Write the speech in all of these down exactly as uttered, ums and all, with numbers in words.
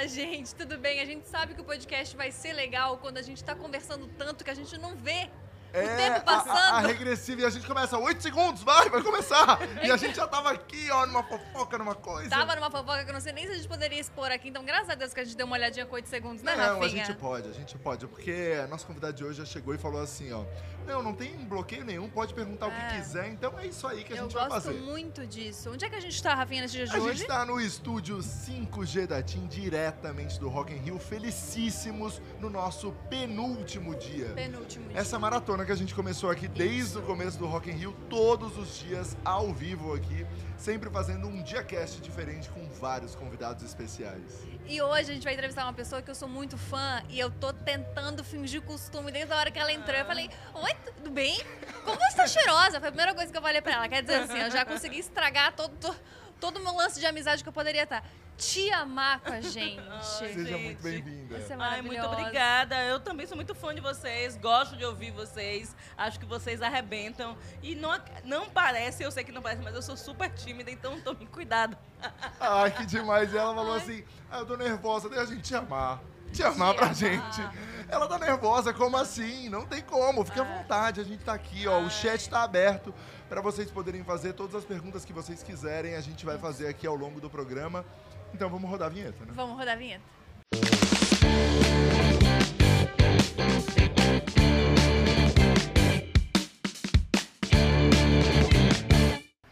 Fala, gente, tudo bem? A gente sabe que o podcast vai ser legal quando a gente tá conversando tanto que a gente não vê é, o tempo passando. A, a, a regressiva, e a gente começa, oito segundos, vai, vai começar! E a gente já tava aqui, ó, numa fofoca, numa coisa. Tava numa fofoca que eu não sei nem se a gente poderia expor aqui, então graças a Deus que a gente deu uma olhadinha com oito segundos, né, Rafinha? Não, a gente pode, a gente pode, porque a nossa convidada de hoje já chegou e falou assim, ó, não, não tem bloqueio nenhum, pode perguntar é. o que quiser, então é isso aí que a eu gente vai fazer. Eu gosto muito disso. Onde é que a gente tá, Rafinha, nesse dia de hoje? A gente tá no estúdio cinco G da Tim, diretamente do Rock in Rio, felicíssimos no nosso penúltimo dia. Penúltimo dia. Essa maratona que a gente começou aqui desde o começo do Rock in Rio, todos os dias, ao vivo aqui, sempre fazendo um DiaCast diferente com vários convidados especiais. E hoje a gente vai entrevistar uma pessoa que eu sou muito fã e eu tô tentando fingir costume desde a hora que ela entrou. Eu falei, oi, tudo bem? Como você tá cheirosa? Foi a primeira coisa que eu falei pra ela. Quer dizer assim, eu já consegui estragar todo o todo meu lance de amizade que eu poderia estar. Tia Má com a gente. Oh, seja gente. Muito bem-vinda. Você é maravilhosa. Ai, muito obrigada. Eu também sou muito fã de vocês, gosto de ouvir vocês, acho que vocês arrebentam. E não, não parece, eu sei que não parece, mas eu sou super tímida, então tomem cuidado. Ai, que demais. E ela falou Ai. assim, ah, eu tô nervosa, deixa a gente te amar. Te amar pra gente. Ela tá nervosa, como assim? Não tem como, fique à vontade, a gente tá aqui, ó, o chat tá aberto pra vocês poderem fazer todas as perguntas que vocês quiserem, a gente vai fazer aqui ao longo do programa. Então vamos rodar a vinheta, né? Vamos rodar a vinheta.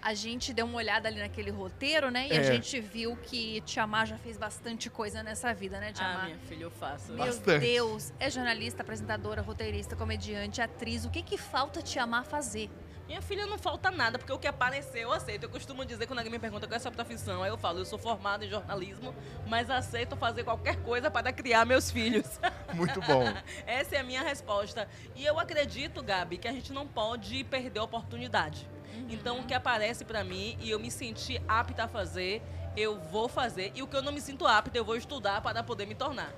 A gente deu uma olhada ali naquele roteiro, né? E é. a gente viu que Tia Má já fez bastante coisa nessa vida, né, Tia Má? Ah, minha filha, eu faço. Meu bastante. Deus, é jornalista, apresentadora, roteirista, comediante, atriz. O que que falta Tia Má fazer? Minha filha, não falta nada, porque o que aparecer eu aceito. Eu costumo dizer, quando alguém me pergunta qual é a sua profissão, aí eu falo, eu sou formada em jornalismo, mas aceito fazer qualquer coisa para criar meus filhos. Muito bom. Essa é a minha resposta. E eu acredito, Gabi, que a gente não pode perder a oportunidade. Uhum. Então, o que aparece para mim e eu me senti apta a fazer, eu vou fazer. E o que eu não me sinto apta, eu vou estudar para poder me tornar.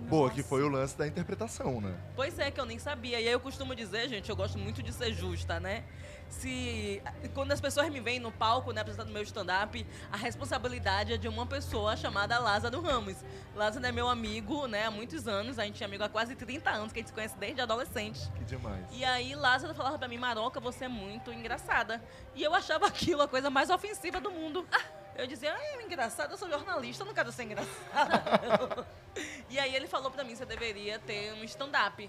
Boa, que foi o lance da interpretação, né? Pois é, que eu nem sabia. E aí eu costumo dizer, gente, eu gosto muito de ser justa, né? Se, quando as pessoas me veem no palco, né, apresentando meu stand-up, a responsabilidade é de uma pessoa chamada Lázaro Ramos. Lázaro é meu amigo, né, há muitos anos, a gente é amigo há quase trinta anos, que a gente se conhece desde adolescente. Que demais. E aí Lázaro falava pra mim, Maroca, você é muito engraçada. E eu achava aquilo a coisa mais ofensiva do mundo. Eu dizia, ah, engraçada, eu sou jornalista, eu não quero ser engraçada. E aí ele falou pra mim, você deveria ter um stand-up.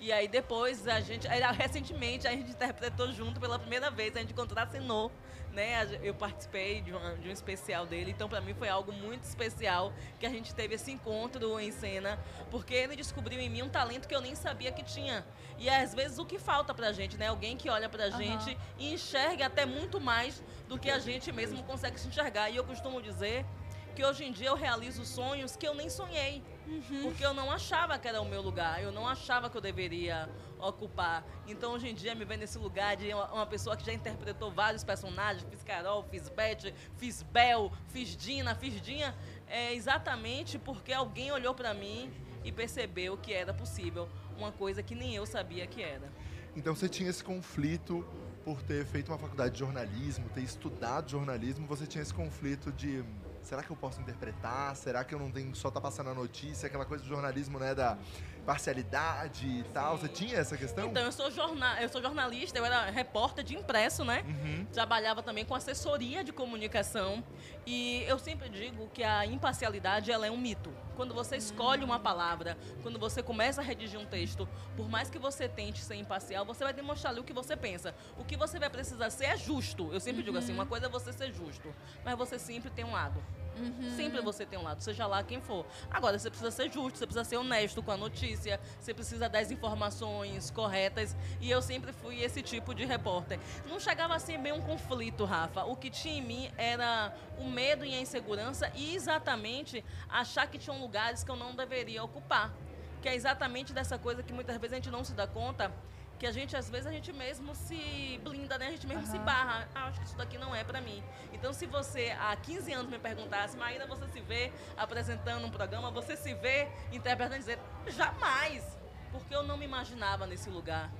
E aí depois a gente, recentemente a gente interpretou junto pela primeira vez, a gente contracenou, né? Eu participei de, uma, de um especial dele, então pra mim foi algo muito especial que a gente teve esse encontro em cena, porque ele descobriu em mim um talento que eu nem sabia que tinha. E às vezes o que falta pra gente, né? Alguém que olha pra gente uhum. e enxerga até muito mais do que a gente mesmo consegue se enxergar. E eu costumo dizer que hoje em dia eu realizo sonhos que eu nem sonhei. Uhum. Porque eu não achava que era o meu lugar, eu não achava que eu deveria ocupar. Então, hoje em dia, me vendo nesse lugar de uma pessoa que já interpretou vários personagens, fiz Carol, fiz Beth, fiz Bel, fiz Dina, fiz Dinha, é exatamente porque alguém olhou pra mim e percebeu que era possível uma coisa que nem eu sabia que era. Então, você tinha esse conflito por ter feito uma faculdade de jornalismo, ter estudado jornalismo, você tinha esse conflito de... Será que eu posso interpretar? Será que eu não tenho só tá passando a notícia? Aquela coisa do jornalismo, né, da parcialidade e tal. Sim. Você tinha essa questão? Então, eu sou, jornal, eu sou jornalista, eu era repórter de impresso, né? Uhum. Trabalhava também com assessoria de comunicação. E eu sempre digo que a imparcialidade, ela é um mito. Quando você escolhe uma palavra, quando você começa a redigir um texto, por mais que você tente ser imparcial, você vai demonstrar ali o que você pensa. O que você vai precisar ser é justo. Eu sempre uhum. digo assim, uma coisa é você ser justo, mas você sempre tem um lado. Uhum. Sempre você tem um lado, seja lá quem for. Agora, você precisa ser justo, você precisa ser honesto com a notícia, você precisa das informações corretas. E eu sempre fui esse tipo de repórter. Não chegava assim bem um conflito, Rafa. O que tinha em mim era o medo e a insegurança e exatamente achar que tinham lugares que eu não deveria ocupar. Que é exatamente dessa coisa que muitas vezes a gente não se dá conta, que a gente, às vezes, a gente mesmo se blinda, né? A gente mesmo uhum. se barra. Ah, acho que isso daqui não é pra mim. Então, se você, há quinze anos, me perguntasse, Maíra, você se vê apresentando um programa, você se vê interpretando, dizer, jamais! Porque eu não me imaginava nesse lugar.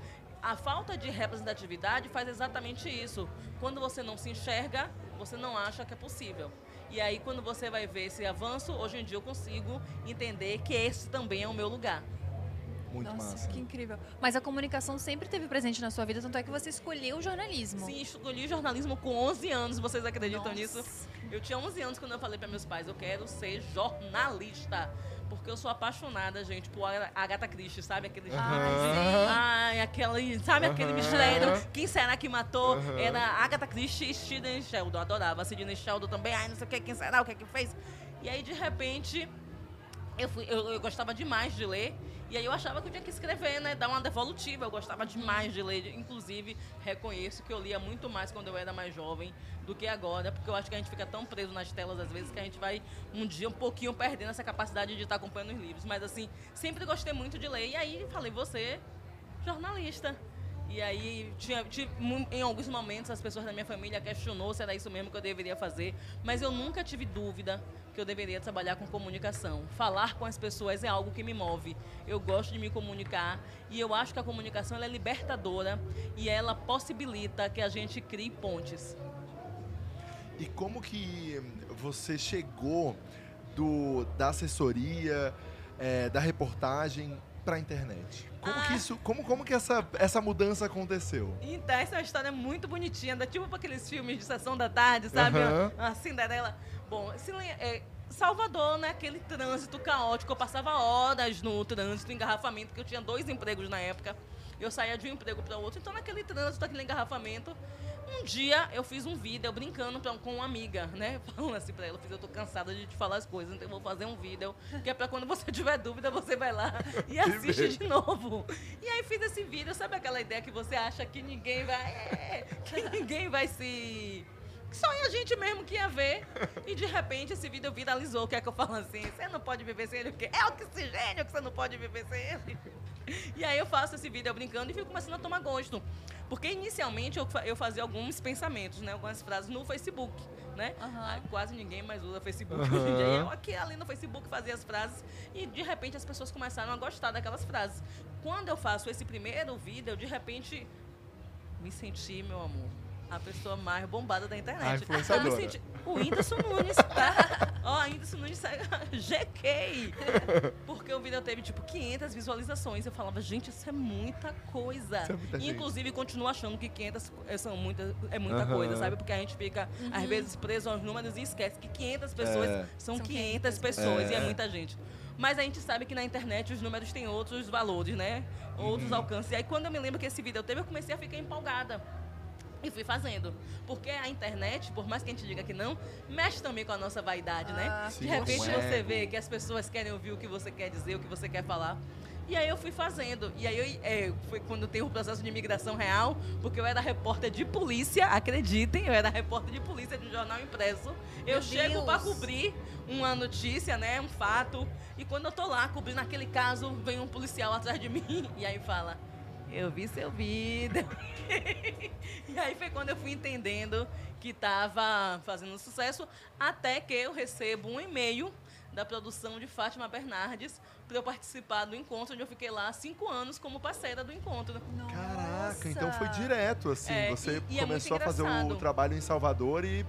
A falta de representatividade faz exatamente isso. Quando você não se enxerga, você não acha que é possível. E aí, quando você vai ver esse avanço, hoje em dia eu consigo entender que esse também é o meu lugar. Muito Nossa, massa. Que incrível. Mas a comunicação sempre esteve presente na sua vida, tanto é que você escolheu o jornalismo. Sim, escolhi o jornalismo com onze anos, vocês acreditam Nossa. Nisso? Eu tinha onze anos quando eu falei para meus pais, eu quero ser jornalista. Porque eu sou apaixonada, gente, por Agatha Christie, sabe? Aquele... Uh-huh. Ai, aquele... Sabe aquele uh-huh. mistério? Quem será que matou? Uh-huh. Era Agatha Christie e Sidney Sheldon. Adorava. Sidney Sheldon também. Ai, não sei o que. Quem será? O que é que fez? E aí, de repente... Eu, fui, eu, eu gostava demais de ler, e aí eu achava que eu tinha que escrever, né? Dar uma devolutiva, eu gostava demais de ler. Inclusive, reconheço que eu lia muito mais quando eu era mais jovem do que agora, porque eu acho que a gente fica tão preso nas telas, às vezes, que a gente vai um dia um pouquinho perdendo essa capacidade de estar acompanhando os livros. Mas, assim, sempre gostei muito de ler, e aí falei, você, jornalista. E aí, tinha, tinha, em alguns momentos, as pessoas da minha família questionou se era isso mesmo que eu deveria fazer. Mas eu nunca tive dúvida que eu deveria trabalhar com comunicação. Falar com as pessoas é algo que me move. Eu gosto de me comunicar e eu acho que a comunicação ela é libertadora e ela possibilita que a gente crie pontes. E como que você chegou do, da assessoria, é, da reportagem... para a internet. Como, ah. que isso, como, como que essa, essa mudança aconteceu? Então, essa é uma história muito bonitinha, tipo para aqueles filmes de sessão da tarde, sabe? Uhum. A, a Cinderela. Bom, se, é, Salvador, né? Aquele trânsito caótico. Eu passava horas no trânsito, engarrafamento, porque eu tinha dois empregos na época. Eu saía de um emprego para outro. Então, naquele trânsito, aquele engarrafamento, um dia eu fiz um vídeo brincando pra, com uma amiga, né? Falando assim pra ela, eu fiz, eu tô cansada de te falar as coisas, então eu vou fazer um vídeo, que é pra quando você tiver dúvida, você vai lá e assiste de novo. E aí fiz esse vídeo, sabe aquela ideia que você acha que ninguém vai... É, que ninguém vai se... Só a gente mesmo que ia ver. E de repente esse vídeo viralizou. Quer que eu falo assim? Você não pode viver sem ele, porque é oxigênio que você não pode viver sem ele. E aí eu faço esse vídeo brincando e fico começando a tomar gosto. Porque inicialmente eu, eu fazia alguns pensamentos, né? Algumas frases no Facebook, né? Uhum. Ai, quase ninguém mais usa Facebook uhum. hoje em dia. Eu aqui ali no Facebook fazia as frases e de repente as pessoas começaram a gostar daquelas frases. Quando eu faço esse primeiro vídeo, eu de repente me senti, meu amor, a pessoa mais bombada da internet. Ah, eu me senti... O Whindersson Nunes, tá? Ó, oh, Whindersson Nunes G K. Porque o vídeo teve, tipo, quinhentas visualizações. Eu falava, gente, isso é muita coisa. É muita e, inclusive, continuo achando que quinhentas são muita, é muita uhum. coisa, sabe? Porque a gente fica, uhum. às vezes, preso aos números e esquece que quinhentas pessoas é. são, são quinhentas pessoas. É. E é muita gente. Mas a gente sabe que na internet os números têm outros valores, né? Outros uhum. alcances. E aí, quando eu me lembro que esse vídeo teve, eu comecei a ficar empolgada. E fui fazendo. Porque a internet, por mais que a gente diga que não, mexe também com a nossa vaidade, ah, né? Sim, de repente é. você vê que as pessoas querem ouvir o que você quer dizer, o que você quer falar. E aí eu fui fazendo. E aí eu, é, foi quando teve o processo de imigração real, porque eu era repórter de polícia, acreditem, eu era repórter de polícia de um jornal impresso. Meu eu Deus. Chego para cobrir uma notícia, né, um fato. E quando eu tô lá cobrindo aquele caso, vem um policial atrás de mim e aí fala... Eu vi seu vídeo. E aí foi quando eu fui entendendo que estava fazendo sucesso, até que eu recebo um e-mail da produção de Fátima Bernardes para eu participar do Encontro, onde eu fiquei lá há cinco anos como parceira do Encontro. Nossa. Caraca, então foi direto, assim. É, você e, e começou é a fazer o trabalho em Salvador e...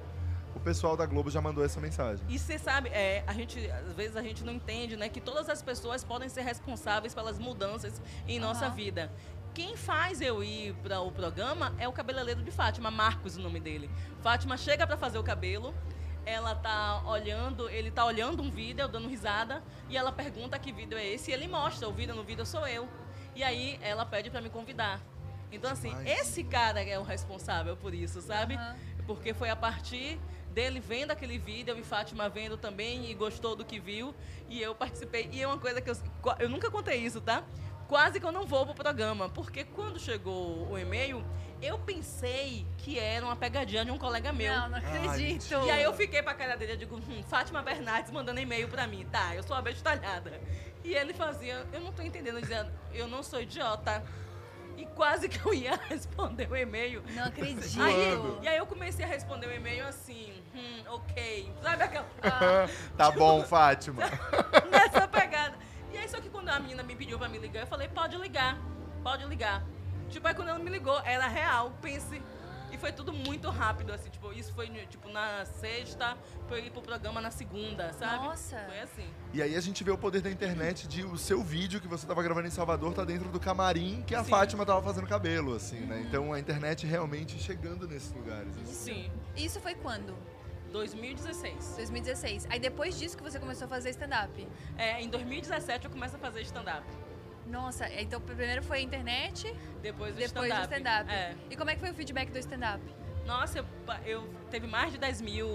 O pessoal da Globo já mandou essa mensagem. E você sabe, é, a gente, às vezes a gente não entende, né, que todas as pessoas podem ser responsáveis pelas mudanças em uhum. nossa vida. Quem faz eu ir para o programa é o cabeleireiro de Fátima, Marcos, o nome dele. Fátima chega para fazer o cabelo, ela tá olhando, ele tá olhando um vídeo, dando risada, e ela pergunta que vídeo é esse, e ele mostra, o vídeo no vídeo sou eu. E aí ela pede para me convidar. Então assim, Demais. Esse cara é o responsável por isso, sabe? Uhum. Porque foi a partir dele vendo aquele vídeo e Fátima vendo também e gostou do que viu e eu participei. E é uma coisa que eu, eu nunca contei isso, tá? Quase que eu não vou pro programa, porque quando chegou o e-mail, eu pensei que era uma pegadinha de um colega meu. Não, não acredito. Ai, e aí eu fiquei pra cara dele, eu digo, hum, Fátima Bernardes mandando e-mail pra mim. Tá, eu sou abestalhada. E ele fazia, eu não tô entendendo, dizendo, eu não sou idiota. E quase que eu ia responder o e-mail. Não acredito. Aí, e aí eu comecei a responder o e-mail assim, hum, ok. Sabe aquela... Ah, tá tipo, bom, Fátima. Nessa pegada. E aí só que quando a menina me pediu pra me ligar, eu falei, pode ligar, pode ligar. Tipo, aí quando ela me ligou, era real, pense... E foi tudo muito rápido, assim, tipo, isso foi, tipo, na sexta, foi ir pro programa na segunda, sabe? Nossa! Foi assim. E aí a gente vê o poder da internet de o seu vídeo que você tava gravando em Salvador tá dentro do camarim que a Sim. Fátima tava fazendo cabelo, assim, uhum. né? Então a internet realmente chegando nesses lugares. Assim. Sim. Isso foi quando? dois mil e dezesseis. dois mil e dezesseis. Aí depois disso que você começou a fazer stand-up? É, em dois mil e dezessete eu começo a fazer stand-up. Nossa, então primeiro foi a internet, depois o depois stand-up. Stand é. E como é que foi o feedback do stand-up? Nossa, eu, eu teve mais de dez mil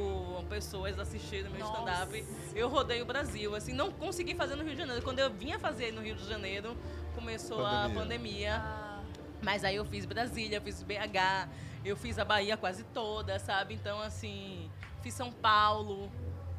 pessoas assistindo meu stand-up. Eu rodei o Brasil, assim, não consegui fazer no Rio de Janeiro. Quando eu vinha fazer no Rio de Janeiro, começou pandemia. a pandemia. Ah. Mas aí eu fiz Brasília, eu fiz B H, eu fiz a Bahia quase toda, sabe? Então, assim, fiz São Paulo.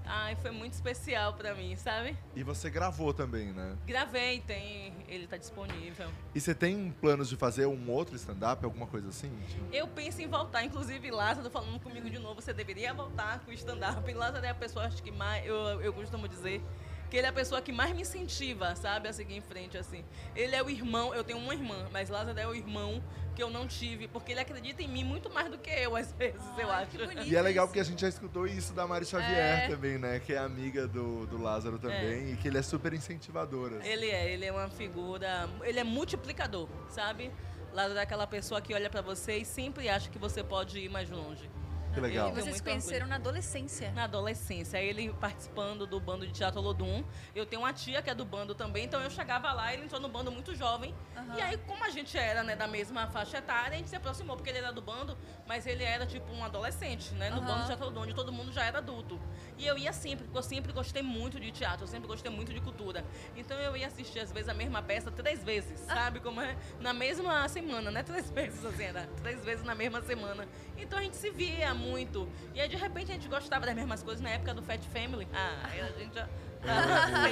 Ai, foi muito especial pra mim, sabe? E você gravou também, né? Gravei, tem, ele tá disponível. E você tem planos de fazer um outro stand-up, alguma coisa assim? Tipo? Eu penso em voltar, inclusive Lázaro falando comigo de novo, você deveria voltar com o stand-up. Lázaro é a pessoa, acho que mais, eu, eu costumo dizer, que ele é a pessoa que mais me incentiva, sabe, a seguir em frente, assim. Ele é o irmão, eu tenho uma irmã, mas Lázaro é o irmão que eu não tive, porque ele acredita em mim muito mais do que eu, às vezes, oh, eu acho. E é legal porque a gente já escutou isso da Mari Xavier é. também, né, que é amiga do, do Lázaro também, é. e que ele é super incentivador. Assim. Ele é, ele é uma figura, ele é multiplicador, sabe? Lázaro é aquela pessoa que olha pra você e sempre acha que você pode ir mais longe. Que legal. E vocês se conheceram orgulho. na adolescência? Na adolescência. Ele participando do Bando de Teatro Alodum. Eu tenho uma tia que é do bando também, então eu chegava lá, ele entrou no bando muito jovem. Uhum. E aí, como a gente era, né, da mesma faixa etária, a gente se aproximou, porque ele era do bando, mas ele era tipo um adolescente, né? No uhum. Bando de Teatro Alodum, onde todo mundo já era adulto. E eu ia sempre, porque eu sempre gostei muito de teatro, eu sempre gostei muito de cultura. Então eu ia assistir, às vezes, a mesma peça três vezes, ah. sabe? Como é? Na mesma semana, né? Três vezes, assim, era. Três vezes na mesma semana. Então a gente se via muito. E aí, de repente, a gente gostava das mesmas coisas na época do Fat Family. Ah, aí a gente já...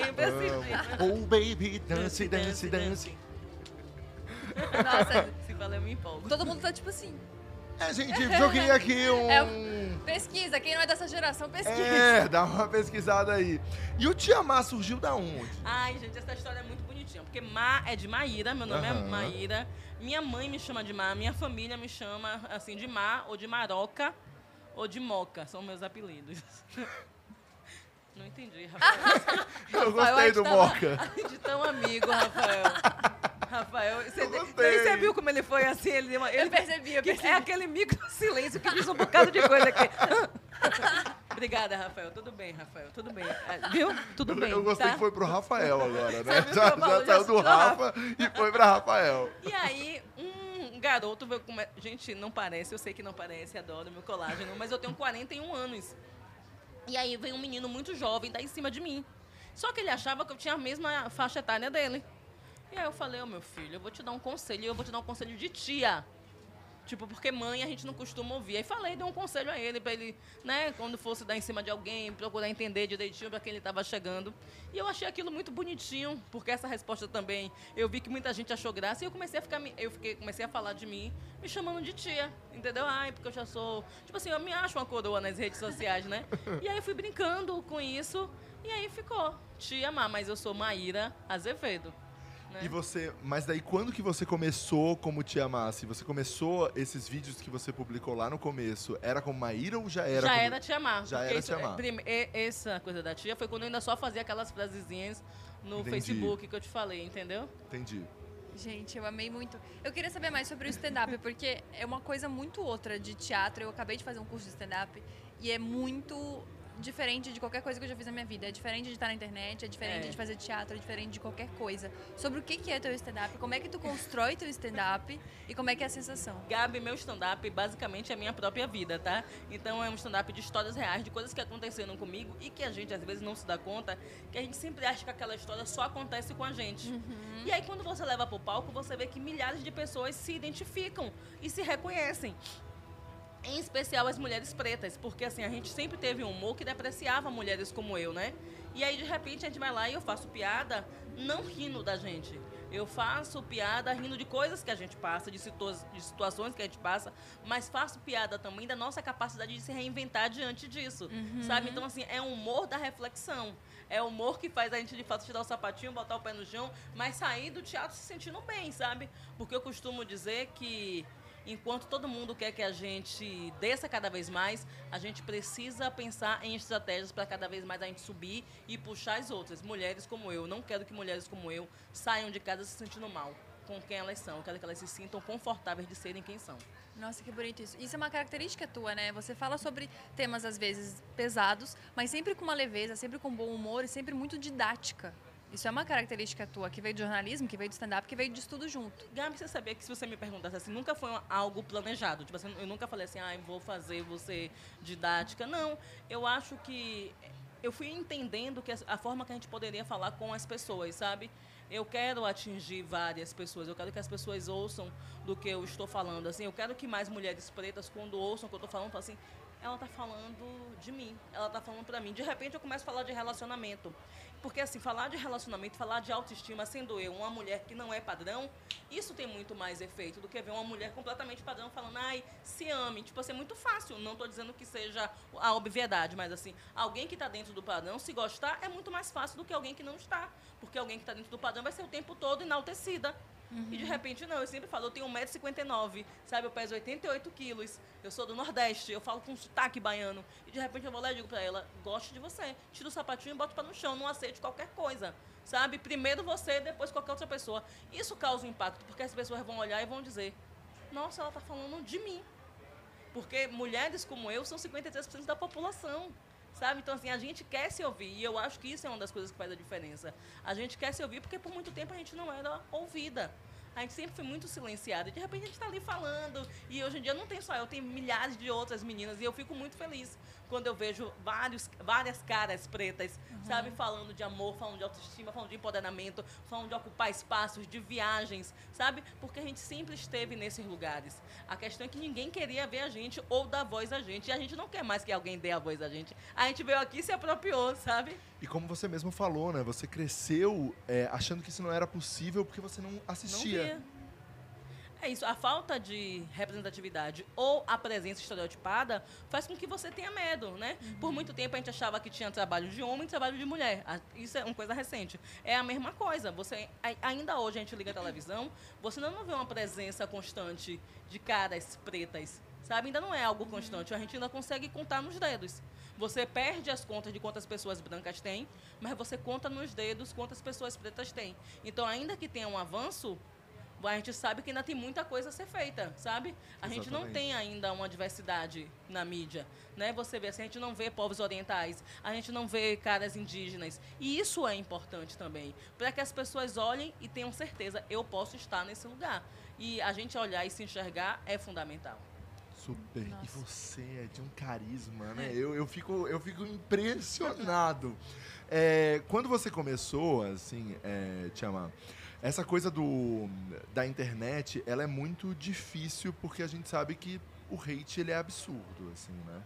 sempre assistia. Oh, baby, dance, dance, dance. Nossa, se falar, eu me empolgo. Todo mundo tá tipo assim... É, gente, joguei aqui um... É, pesquisa, quem não é dessa geração, pesquisa. É, dá uma pesquisada aí. E o Tia Má surgiu da onde? Ai, gente, essa história é muito bonitinha, porque Má é de Maíra, meu nome uhum. é Maíra. Minha mãe me chama de Má, minha família me chama, assim, de Má, ou de Maroca, ou de Moca. São meus apelidos. Não entendi, Rafael. Eu gostei do Moca. De tão amigo, Rafael. Rafael, você, você viu como ele foi assim? Ele, ele, eu percebi, eu percebi. É aquele micro silêncio que diz um bocado de coisa aqui. Obrigada, Rafael. Tudo bem, Rafael. Tudo bem. Viu? Tudo eu, bem, Eu gostei tá? que foi pro Rafael agora, né? Sabe, já, já saiu do Rafa, Rafa e foi pra Rafael. E aí, um garoto... Gente, não parece, eu sei que não parece, adoro meu colágeno, mas eu tenho quarenta e um anos. E aí vem um menino muito jovem, tá em cima de mim. Só que ele achava que eu tinha a mesma faixa etária dele. E aí eu falei, ô, oh, meu filho, eu vou te dar um conselho, eu vou te dar um conselho de tia. Tipo, porque mãe a gente não costuma ouvir. Aí falei, dei um conselho a ele, pra ele, né, quando fosse dar em cima de alguém, procurar entender direitinho pra quem ele tava chegando. E eu achei aquilo muito bonitinho, porque essa resposta também, eu vi que muita gente achou graça, e eu comecei a ficar, eu fiquei, comecei a falar de mim, me chamando de tia, entendeu? Ai, porque eu já sou, tipo assim, eu me acho uma coroa nas redes sociais, né? E aí eu fui brincando com isso, e aí ficou, Tia Má, mas eu sou Maíra Azevedo. Né? E você, mas daí quando que você começou como Tia Má? Se você começou esses vídeos que você publicou lá no começo, era como Maíra ou já era? Já como... era Tia Má. Já era isso, Tia Má. É, essa coisa da tia foi quando eu ainda só fazia aquelas frasezinhas no Entendi. Facebook que eu te falei, entendeu? Entendi. Gente, eu amei muito. Eu queria saber mais sobre o stand-up, porque é uma coisa muito outra de teatro. Eu acabei de fazer um curso de stand-up e é muito... diferente de qualquer coisa que eu já fiz na minha vida. É diferente de estar na internet, é diferente é. de fazer teatro, é diferente de qualquer coisa. Sobre o que é teu stand-up, como é que tu constrói teu stand-up e como é que é a sensação? Gabi, meu stand-up basicamente é a minha própria vida, tá? Então é um stand-up de histórias reais, de coisas que aconteceram comigo e que a gente às vezes não se dá conta, que a gente sempre acha que aquela história só acontece com a gente. Uhum. E aí quando você leva pro palco, você vê que milhares de pessoas se identificam e se reconhecem. Em especial as mulheres pretas, porque assim, a gente sempre teve um humor que depreciava mulheres como eu, né? E aí, de repente, a gente vai lá e eu faço piada não rindo da gente. Eu faço piada rindo de coisas que a gente passa, de, situa- de situações que a gente passa, mas faço piada também da nossa capacidade de se reinventar diante disso, uhum. sabe? Então, assim, é um humor da reflexão. É o humor que faz a gente, de fato, tirar o sapatinho, botar o pé no chão, mas sair do teatro se sentindo bem, sabe? Porque eu costumo dizer que... enquanto todo mundo quer que a gente desça cada vez mais, a gente precisa pensar em estratégias para cada vez mais a gente subir e puxar as outras. Mulheres como eu, não quero que mulheres como eu saiam de casa se sentindo mal com quem elas são. Eu quero que elas se sintam confortáveis de serem quem são. Nossa, que bonito isso. Isso é uma característica tua, né? Você fala sobre temas, às vezes, pesados, mas sempre com uma leveza, sempre com bom humor e sempre muito didática. Isso é uma característica tua, que veio do jornalismo, que veio do stand-up, que veio de tudo junto. Gabi, você sabia que se você me perguntasse assim, nunca foi algo planejado? Tipo assim, eu nunca falei assim, ah, eu vou fazer você didática. Não, eu acho que eu fui entendendo que a forma que a gente poderia falar com as pessoas, sabe? Eu quero atingir várias pessoas, eu quero que as pessoas ouçam do que eu estou falando, assim, eu quero que mais mulheres pretas, quando ouçam o que eu estou falando, assim, ela está falando de mim, ela está falando para mim. De repente eu começo a falar de relacionamento, porque assim, falar de relacionamento, falar de autoestima, sendo eu uma mulher que não é padrão, isso tem muito mais efeito do que ver uma mulher completamente padrão falando, ai, se ame, tipo assim, é muito fácil, não estou dizendo que seja a obviedade, mas assim, alguém que está dentro do padrão, se gostar, é muito mais fácil do que alguém que não está, porque alguém que está dentro do padrão vai ser o tempo todo enaltecida. Uhum. E de repente, não, eu sempre falo, eu tenho um metro e cinquenta e nove, sabe? Eu peso oitenta e oito quilos, eu sou do Nordeste, eu falo com sotaque baiano. E de repente eu vou lá e digo pra ela, gosto de você, tira o sapatinho e bota pra no chão, não aceite qualquer coisa, sabe? Primeiro você, depois qualquer outra pessoa. Isso causa um impacto, porque as pessoas vão olhar e vão dizer, nossa, ela tá falando de mim. Porque mulheres como eu são cinquenta e três por cento da população. Sabe? Então, assim, a gente quer se ouvir. E eu acho que isso é uma das coisas que faz a diferença. A gente quer se ouvir porque por muito tempo a gente não era ouvida. A gente sempre foi muito silenciada. E de repente a gente está ali falando. E hoje em dia não tem só eu, tem milhares de outras meninas. E eu fico muito feliz quando eu vejo vários, várias caras pretas, uhum. sabe? Falando de amor, falando de autoestima, falando de empoderamento, falando de ocupar espaços, de viagens, sabe? Porque a gente sempre esteve nesses lugares. A questão é que ninguém queria ver a gente ou dar voz a gente. E a gente não quer mais que alguém dê a voz a gente. A gente veio aqui e se apropriou, sabe? E como você mesmo falou, né? Você cresceu é, achando que isso não era possível porque você não assistia. Não É isso, a falta de representatividade ou a presença estereotipada faz com que você tenha medo, né? Uhum. Por muito tempo a gente achava que tinha trabalho de homem e trabalho de mulher. Isso é uma coisa recente. É a mesma coisa. Você, ainda hoje a gente liga a televisão, você ainda não vê uma presença constante de caras pretas, sabe? Ainda não é algo constante. A gente ainda consegue contar nos dedos. Você perde as contas de quantas pessoas brancas têm, mas você conta nos dedos quantas pessoas pretas têm. Então, ainda que tenha um avanço, a gente sabe que ainda tem muita coisa a ser feita, sabe? A Exatamente. Gente não tem ainda uma diversidade na mídia, né? Você vê assim, a gente não vê povos orientais, a gente não vê caras indígenas. E isso é importante também, para que as pessoas olhem e tenham certeza, eu posso estar nesse lugar. E a gente olhar e se enxergar é fundamental. Super. Nossa. E você é de um carisma, né? Eu, eu, fico, eu fico impressionado. É, quando você começou, assim, é, Tia Má, essa coisa do, da internet, ela é muito difícil porque a gente sabe que o hate, ele é absurdo, assim, né?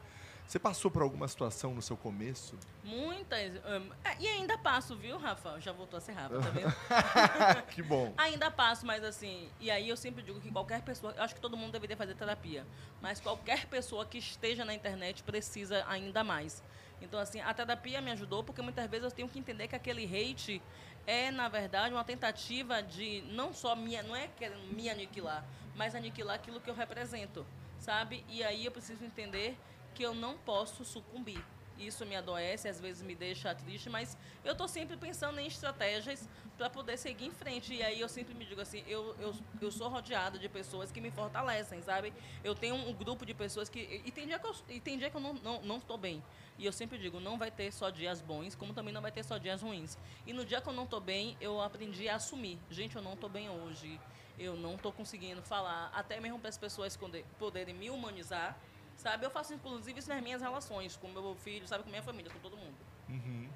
Você passou por alguma situação no seu começo? Muitas. Um, e ainda passo, viu, Rafa? Já voltou a ser Rafa, tá vendo? Que bom. Ainda passo, mas assim... E aí eu sempre digo que qualquer pessoa... Eu acho que todo mundo deveria fazer terapia. Mas qualquer pessoa que esteja na internet precisa ainda mais. Então, assim, a terapia me ajudou porque muitas vezes eu tenho que entender que aquele hate... É, na verdade, uma tentativa de não só me, não é querendo me aniquilar, mas aniquilar aquilo que eu represento, sabe? E aí eu preciso entender que eu não posso sucumbir. Isso me adoece, às vezes me deixa triste, mas eu estou sempre pensando em estratégias para poder seguir em frente. E aí eu sempre me digo assim, eu, eu, eu sou rodeada de pessoas que me fortalecem, sabe? Eu tenho um grupo de pessoas que... E tem dia que eu, e tem dia que eu não estou não, não bem. E eu sempre digo, não vai ter só dias bons, como também não vai ter só dias ruins. E no dia que eu não estou bem, eu aprendi a assumir. Gente, eu não estou bem hoje, eu não estou conseguindo falar. Até mesmo para as pessoas poderem me humanizar, sabe? Eu faço, inclusive, isso nas minhas relações, com meu filho, sabe? Com minha família, com todo mundo. Uhum.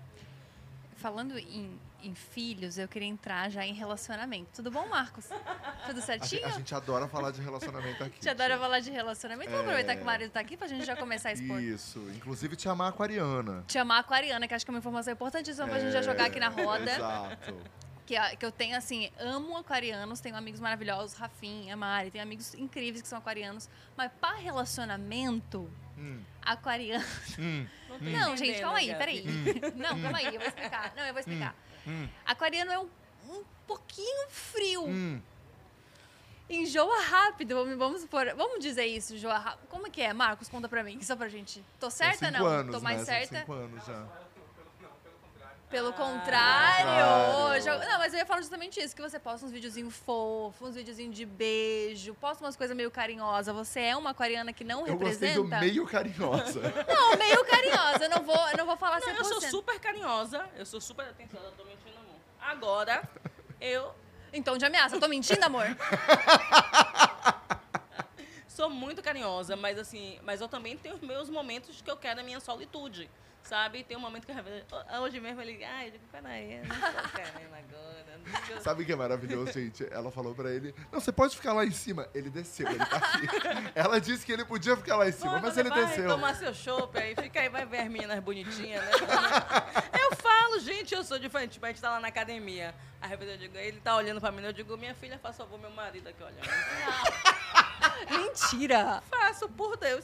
Falando em, em filhos, eu queria entrar já em relacionamento. Tudo bom, Marcos? Tudo certinho? A, a gente adora falar de relacionamento aqui. Te adora falar de relacionamento. É... Vamos aproveitar que o marido tá aqui pra gente já começar a expor. Isso. Inclusive, te amar aquariana. Te amar aquariana, que acho que é uma informação importantíssima é... pra gente já jogar aqui na roda. Exato. Que, que eu tenho, assim, amo aquarianos, tenho amigos maravilhosos, Rafinha, Mari, tenho amigos incríveis que são aquarianos, mas para relacionamento, hum. aquariano... Hum. Não, não gente, calma aí, peraí. Hum. Não, calma aí, eu vou explicar. Não, eu vou explicar. Hum. Aquariano é um, um pouquinho frio. Hum. enjoa rápido, vamos supor, vamos dizer isso, enjoa rápido. Como é que é, Marcos? Conta pra mim, só pra gente. Tô certa ou não? Anos, Tô mais né? certa? São cinco anos já. Pelo contrário, ah, já... não, mas eu ia falar justamente isso, que você posta uns videozinhos fofos, uns videozinhos de beijo, posta umas coisas meio carinhosa. Você é uma aquariana que não eu representa? Eu gostei do meio carinhosa. Não, meio carinhosa, eu não vou, eu não vou falar não, cem por cento. Eu sou super carinhosa, eu sou super atenciosa, tô mentindo, amor. Agora, eu... Então, de ameaça, tô mentindo, amor? Sou muito carinhosa, mas assim, mas eu também tenho os meus momentos que eu quero a minha solitude, sabe? Tem um momento que eu, hoje mesmo ele, ai, eu digo, peraí, não tô querendo agora. Sabe o que é maravilhoso, gente? Ela falou pra ele, não, você pode ficar lá em cima. Ele desceu, ele tá aqui. Ela disse que ele podia ficar lá em cima, pô, mas ele vai desceu. Vai tomar seu chopp aí, fica aí, vai ver as meninas bonitinhas, né? Eu falo, gente, eu sou diferente, mas a gente tá lá na academia. Aí eu digo, ele tá olhando pra mim, eu digo, minha filha, faz favor, meu marido aqui olhando. Mentira! Faço, por Deus.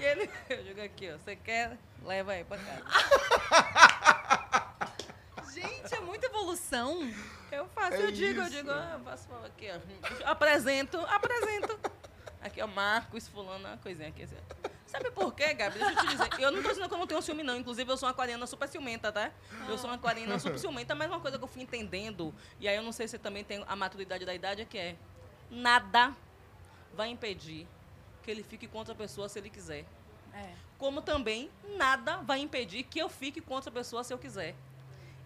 E ele, eu digo aqui, ó, você quer... Leva aí pra casa. Gente, é muita evolução. Eu faço, é eu digo, isso. eu digo, ah, eu faço aqui, ó. Apresento, apresento. Aqui, ó, Marcos, fulano, uma coisinha aqui. Assim. Sabe por quê, Gabi? Deixa eu te dizer. Eu não tô dizendo que eu não tenho ciúme, não. Inclusive, eu sou uma aquariana super ciumenta, tá? Eu sou uma aquariana super ciumenta, mas uma coisa que eu fui entendendo, e aí eu não sei se também tem a maturidade da idade, é que é nada vai impedir que ele fique com outra pessoa se ele quiser. É. Como também nada vai impedir que eu fique com outra pessoa se eu quiser.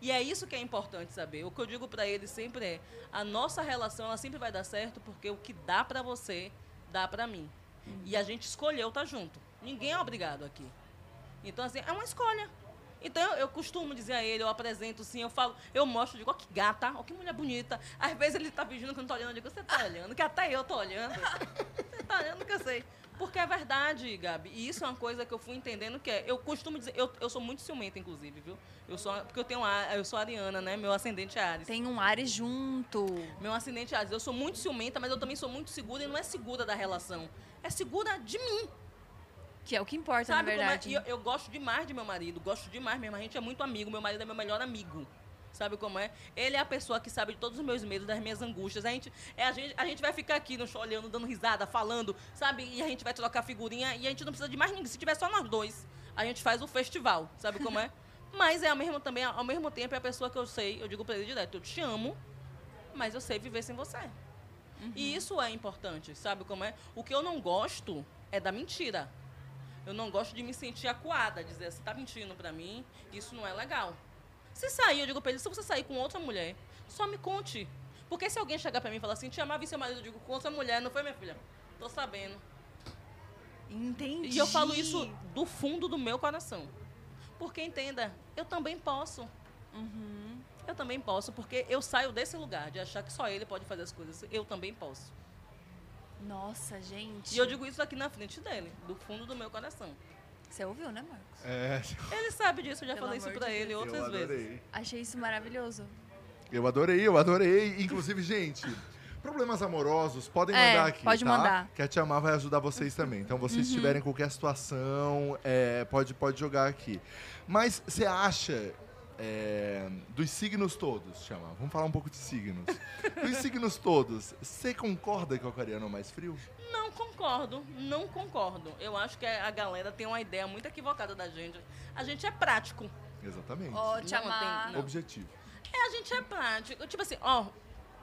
E é isso que é importante saber. O que eu digo pra ele sempre é, a nossa relação ela sempre vai dar certo, porque o que dá pra você, dá pra mim. Uhum. E a gente escolheu estar junto. Ninguém é obrigado aqui. Então, assim, é uma escolha. Então, eu, eu costumo dizer a ele, eu apresento, sim, eu falo, eu mostro, eu digo, ó, que gata, ó, que mulher bonita. Às vezes ele tá fingindo que eu não tô olhando, eu digo, você tá olhando, que até eu tô olhando. Você tá olhando que eu sei. Porque é verdade, Gabi, e isso é uma coisa que eu fui entendendo que é, eu costumo dizer, eu, eu sou muito ciumenta, inclusive, viu? Eu sou, porque eu tenho, eu sou ariana, né? Meu ascendente é Ares. Tem um Ares junto. Meu ascendente é Ares. Eu sou muito ciumenta, mas eu também sou muito segura, e não é segura da relação, é segura de mim. Que é o que importa, sabe, na verdade. Como é? Eu, eu gosto demais de meu marido, gosto demais mesmo, a gente é muito amigo, meu marido é meu melhor amigo. Sabe como é? Ele é a pessoa que sabe de todos os meus medos, das minhas angústias. A gente, é, a gente, a gente vai ficar aqui no show, olhando, dando risada, falando, sabe? E a gente vai trocar figurinha e a gente não precisa de mais ninguém. Se tiver só nós dois, a gente faz o festival. Sabe como é? Mas é ao mesmo, também, ao mesmo tempo é a pessoa que eu sei, eu digo pra ele direto, eu te amo, mas eu sei viver sem você. Uhum. E isso é importante, sabe como é? O que eu não gosto é da mentira. Eu não gosto de me sentir acuada, dizer assim, tá mentindo pra mim, isso não é legal. Se sair, eu digo pra ele, se você sair com outra mulher, só me conte. Porque se alguém chegar pra mim e falar assim, te amava e seu marido, eu digo, com outra mulher, não foi, minha filha? Tô sabendo. Entendi. E eu falo isso do fundo do meu coração. Porque, entenda, eu também posso. Uhum. Eu também posso, porque eu saio desse lugar de achar que só ele pode fazer as coisas. Eu também posso. Nossa, gente. E eu digo isso aqui na frente dele, do fundo do meu coração. Você ouviu, né, Marcos? É. Ele sabe disso, eu já Pelo falei isso pra de ele Deus. outras eu adorei. vezes. Achei isso maravilhoso. Eu adorei, eu adorei. Inclusive, gente, problemas amorosos, podem mandar é, aqui, pode tá? mandar. Que a Tia Má vai ajudar vocês também. Então, vocês uhum. tiverem qualquer situação, é, pode, pode jogar aqui. Mas você acha... É, dos signos todos, chama. Vamos falar um pouco de signos. Dos signos todos, você concorda que o aquariano é mais frio? Não concordo, não concordo. Eu acho que a galera tem uma ideia muito equivocada da gente. A gente é prático. Exatamente. Ó, oh, chama. Objetivo. É, a gente é prático. Tipo assim, ó,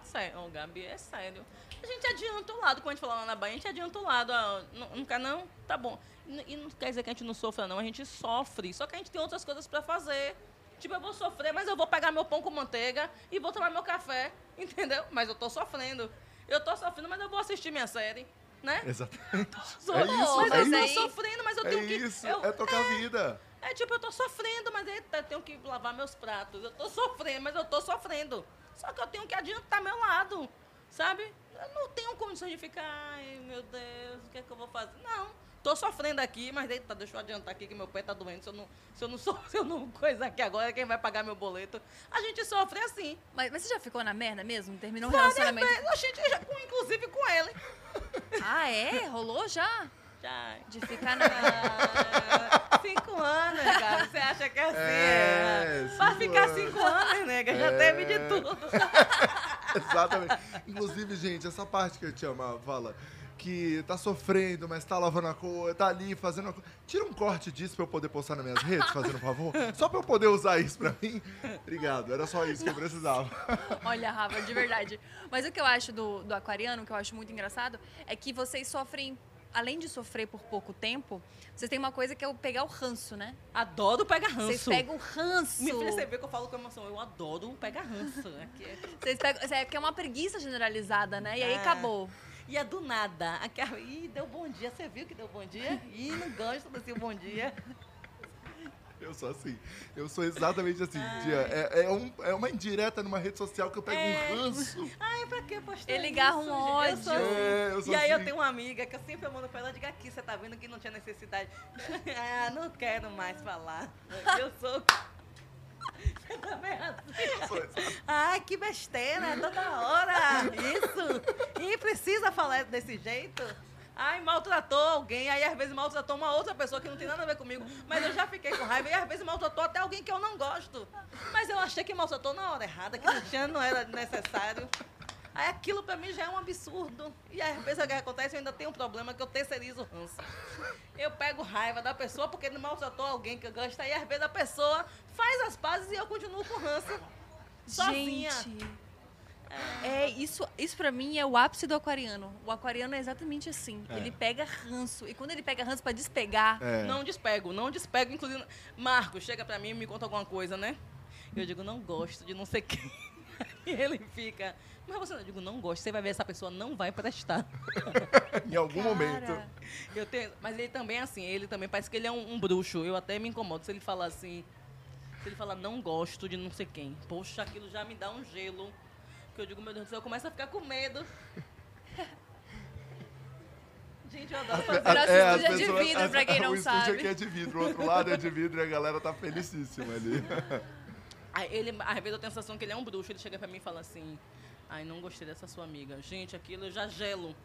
sério, ó, Gabi, é sério. A gente adianta o lado, quando a gente fala lá na Bahia, a gente adianta o lado. Ah, nunca não? Tá bom. E não quer dizer que a gente não sofra, não. A gente sofre. Só que a gente tem outras coisas pra fazer. Tipo, eu vou sofrer, mas eu vou pegar meu pão com manteiga e vou tomar meu café, entendeu? Mas eu tô sofrendo. Eu tô sofrendo, mas eu vou assistir minha série, né? Exatamente. Tô é isso, mas é eu isso. tô sofrendo, mas eu é tenho isso, que... Eu, é tocar a é, vida. É tipo, eu tô sofrendo, mas eu tenho que lavar meus pratos. Eu tô sofrendo, mas eu tô sofrendo. Só que eu tenho que adiantar meu lado, sabe? Eu não tenho condições de ficar... Ai, meu Deus, o que é que eu vou fazer? Não. Tô sofrendo aqui, mas eita, deixa eu adiantar aqui que meu pé tá doendo. Se eu não, se eu não, sou, se eu não coisa aqui agora, quem vai pagar meu boleto? A gente sofre assim. Mas, mas você já ficou na merda mesmo? Terminou o relacionamento? A gente já, inclusive com ele. Ah, é? Rolou já? Já. De ficar na... Cinco anos, cara. Você acha que é assim? É, né? Vai ficar anos. cinco anos, nega. Né? Já é. teve de tudo. Exatamente. Inclusive, gente, essa parte que a Tia Má fala, que tá sofrendo, mas tá lavando a cor, tá ali fazendo a cor. Tira um corte disso pra eu poder postar nas minhas redes, fazendo um favor. Só pra eu poder usar isso pra mim. Obrigado, era só isso que eu precisava. Olha, Rafa, de verdade. Mas o que eu acho do, do aquariano, que eu acho muito engraçado, é que vocês sofrem... Além de sofrer por pouco tempo, vocês têm uma coisa que é o pegar o ranço, né? Adoro pegar ranço. Vocês pegam o ranço. Minha filha, você vê que eu falo com emoção. Eu adoro pegar ranço. É que... Vocês pegam... É porque é uma preguiça generalizada, né? E aí é. acabou. E é do nada. Aquela... Ih, deu bom dia. Você viu que deu bom dia? Ih, não gosto do seu bom dia. Eu sou assim. Eu sou exatamente assim. Dia. É, é, um, é uma indireta numa rede social que eu pego é. um ranço. Ai, pra que postar Ele garra um ódio. Eu sou assim. é, eu sou e assim. Aí eu tenho uma amiga que eu sempre mando pra ela, eu digo, aqui, você tá vendo que não tinha necessidade. Ah, não quero mais falar. Eu sou... Você também é assim. Ai, que besteira, toda hora. Isso. E precisa falar desse jeito. Ai, maltratou alguém, aí às vezes maltratou uma outra pessoa que não tem nada a ver comigo, mas eu já fiquei com raiva, e às vezes maltratou até alguém que eu não gosto. Mas eu achei que maltratou na hora errada, que já não era necessário. Aí aquilo pra mim já é um absurdo. E às vezes o que acontece, eu ainda tenho um problema que eu terceirizo o ranço. Eu pego raiva da pessoa porque ele maltratou alguém que eu gosto, aí às vezes a pessoa faz as pazes e eu continuo com o ranço. Sozinha. Gente. É, isso, isso pra mim é o ápice do aquariano. O aquariano é exatamente assim. É. Ele pega ranço. E quando ele pega ranço pra despegar... É. Não despego, não despego. Inclusive, Marcos chega pra mim e me conta alguma coisa, né? Eu digo, não gosto de não sei quem. E ele fica... Mas você não digo, não gosto. Você vai ver, essa pessoa não vai prestar. Em algum Cara. momento. Eu tenho, mas ele também é assim. Ele também parece que ele é um, um bruxo. Eu até me incomodo se ele falar assim... Se ele falar, não gosto de não sei quem. Poxa, aquilo já me dá um gelo... Porque eu digo, meu Deus do céu, eu começo a ficar com medo. Gente, eu adoro fazer. Nosso é, estúdio é de vidro, as, pra quem não sabe. O estúdio aqui é de vidro, o outro lado é de vidro e a galera tá felicíssima ali. Aí ele, às vezes eu tenho a sensação que ele é um bruxo, ele chega pra mim e fala assim, ai, não gostei dessa sua amiga. Gente, aquilo eu já gelo.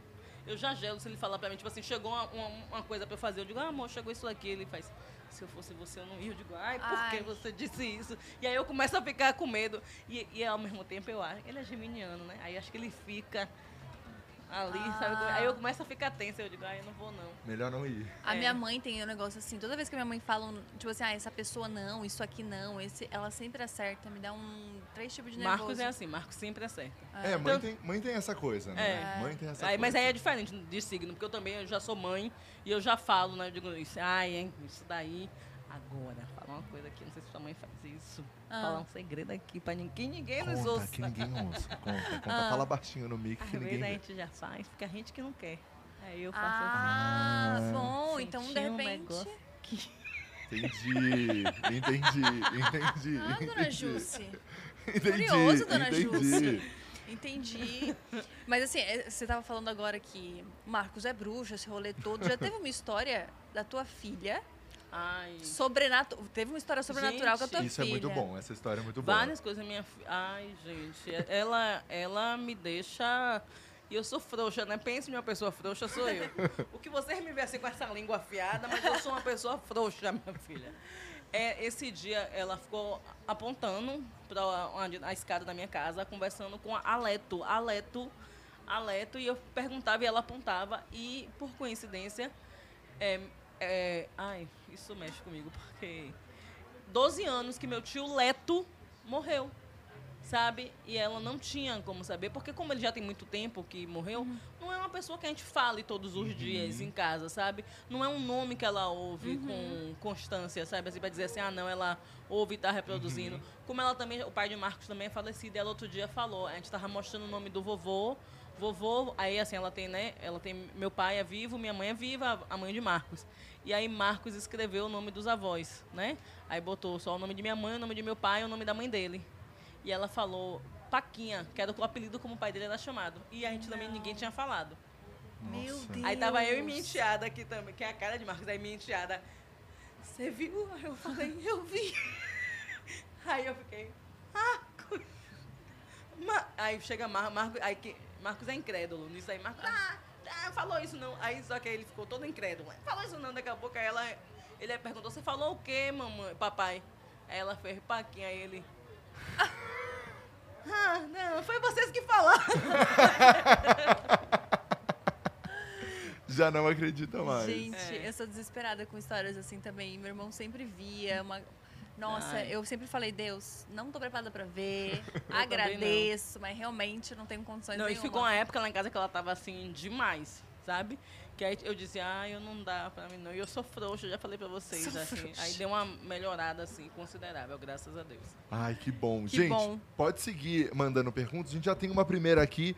Eu já gelo se ele falar pra mim, tipo assim, chegou uma, uma, uma coisa pra eu fazer. Eu digo, ah, amor, chegou isso aqui. Ele faz... Se eu fosse você, eu não ia. Eu digo, ai, por ai. que você disse isso? E aí eu começo a ficar com medo. E, e ao mesmo tempo, eu acho... Ele é geminiano, né? Aí acho que ele fica ali, ah. sabe? Aí eu começo a ficar tensa. Eu digo, ai, eu não vou, não. Melhor não ir. A é. minha mãe tem um negócio assim. Toda vez que a minha mãe fala, tipo assim, ah, essa pessoa não, isso aqui não, esse, ela sempre acerta. Me dá um... Três tipos de nervoso. Marcos é assim. Marcos sempre acerta. É, é mãe, então, tem, mãe tem essa coisa, né? É. Mãe tem essa aí, coisa. Mas aí é diferente de signo, porque eu também eu já sou mãe. E eu já falo, né? Eu digo isso. Ai, hein? Isso daí... Agora, falar uma coisa aqui, não sei se sua mãe faz isso. Ah. Falar um segredo aqui pra ninguém, ninguém conta, nos ouça. Que ninguém ouça, conta, conta. Ah. Fala baixinho no mic, que ninguém... Às vezes a gente já faz, porque a gente que não quer. Aí eu faço ah, assim. Ah, bom, então de repente... Um que... Entendi, entendi, entendi. Ah, dona Jussi. Entendi, Curioso, dona Jussi. Entendi. Mas assim, você tava falando agora que Marcos é bruxo, esse rolê todo. Já teve uma história da tua filha... Ai. Sobrenatural. Teve uma história sobrenatural gente, com a tua isso filha. Isso é muito bom, essa história é muito boa. Várias coisas, minha filha. Ai, gente, ela, ela me deixa. E eu sou frouxa, né? Pense em uma pessoa frouxa, sou eu. O que vocês me veem assim com essa língua afiada, mas eu sou uma pessoa frouxa, minha filha. É, esse dia ela ficou apontando para a, a escada da minha casa, conversando com a Aleto. Aleto, Aleto, e eu perguntava e ela apontava, e por coincidência. É, É, ai, isso mexe comigo, porque... doze anos que meu tio Leto morreu, sabe? E ela não tinha como saber, porque como ele já tem muito tempo que morreu, uhum. não é uma pessoa que a gente fale todos os uhum. dias em casa, sabe? Não é um nome que ela ouve uhum. com constância, sabe? Assim, pra dizer assim, ah, não, ela ouve e tá reproduzindo. Uhum. Como ela também... O pai de Marcos também é falecido, e ela outro dia falou, a gente tava mostrando o nome do vovô, vovô, aí assim, ela tem, né? Ela tem, meu pai é vivo, minha mãe é viva, a mãe de Marcos. E aí Marcos escreveu o nome dos avós, né? Aí botou só o nome de minha mãe, o nome de meu pai e o nome da mãe dele. E ela falou, Paquinha, que era o apelido como o pai dele era chamado. E a gente Não. também, ninguém tinha falado. Meu Nossa. Deus! Aí tava eu e minha enteada aqui também, que é a cara de Marcos, aí minha enteada, você viu? Eu falei, eu vi. Aí eu fiquei, ah! Mar... Aí chega Mar... Marcos, aí que... Marcos é incrédulo, nisso aí Marcos, ah, ah, falou isso não. Aí só que aí ele ficou todo incrédulo. Falou isso não, daqui a pouco ela, ele perguntou, você falou o quê, mamãe, papai? Aí ela fez, Paquinha, aí ele... Ah, não, foi vocês que falaram. Já não acredita mais. Gente, é. eu sou desesperada com histórias assim também. Meu irmão sempre via uma... Nossa, Ai. eu sempre falei, Deus, não tô preparada pra ver, agradeço, mas realmente não tenho condições não, nenhuma. Não, e ficou uma época lá em casa que ela tava assim, demais, sabe? Que aí eu dizia, ah, eu não dá pra mim não. E eu sou frouxa, eu já falei pra vocês. Assim. Aí deu uma melhorada, assim, considerável, graças a Deus. Ai, que bom. Que gente, bom. Pode seguir mandando perguntas. A gente já tem uma primeira aqui,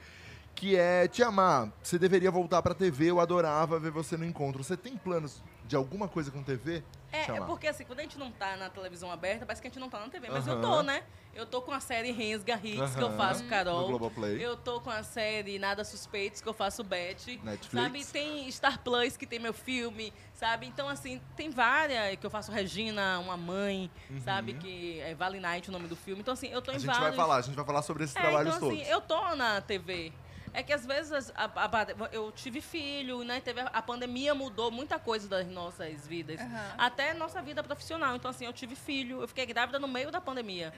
que é, Tia Má, você deveria voltar pra T V, eu adorava ver você no Encontro. Você tem planos de alguma coisa com T V? É, é porque assim, quando a gente não tá na televisão aberta, parece que a gente não tá na T V, mas uh-huh. eu tô, né? Eu tô com a série Rensga Higgs, uh-huh. que eu faço Carol. No Globoplay. Eu tô com a série Nada Suspeitos, que eu faço Beth. Netflix. Sabe, tem Star Plus, que tem meu filme, sabe? Então, assim, tem várias, que eu faço Regina, Uma Mãe, uh-huh. sabe? Que é Valley Night o nome do filme. Então, assim, eu tô a em vários... A gente vai falar, a gente vai falar sobre esses é, trabalhos então, todos. Assim, eu tô na T V. É que às vezes a, a, eu tive filho, né? Teve a, a pandemia mudou muita coisa das nossas vidas. Uhum. Até nossa vida profissional. Então, assim, eu tive filho, eu fiquei grávida no meio da pandemia.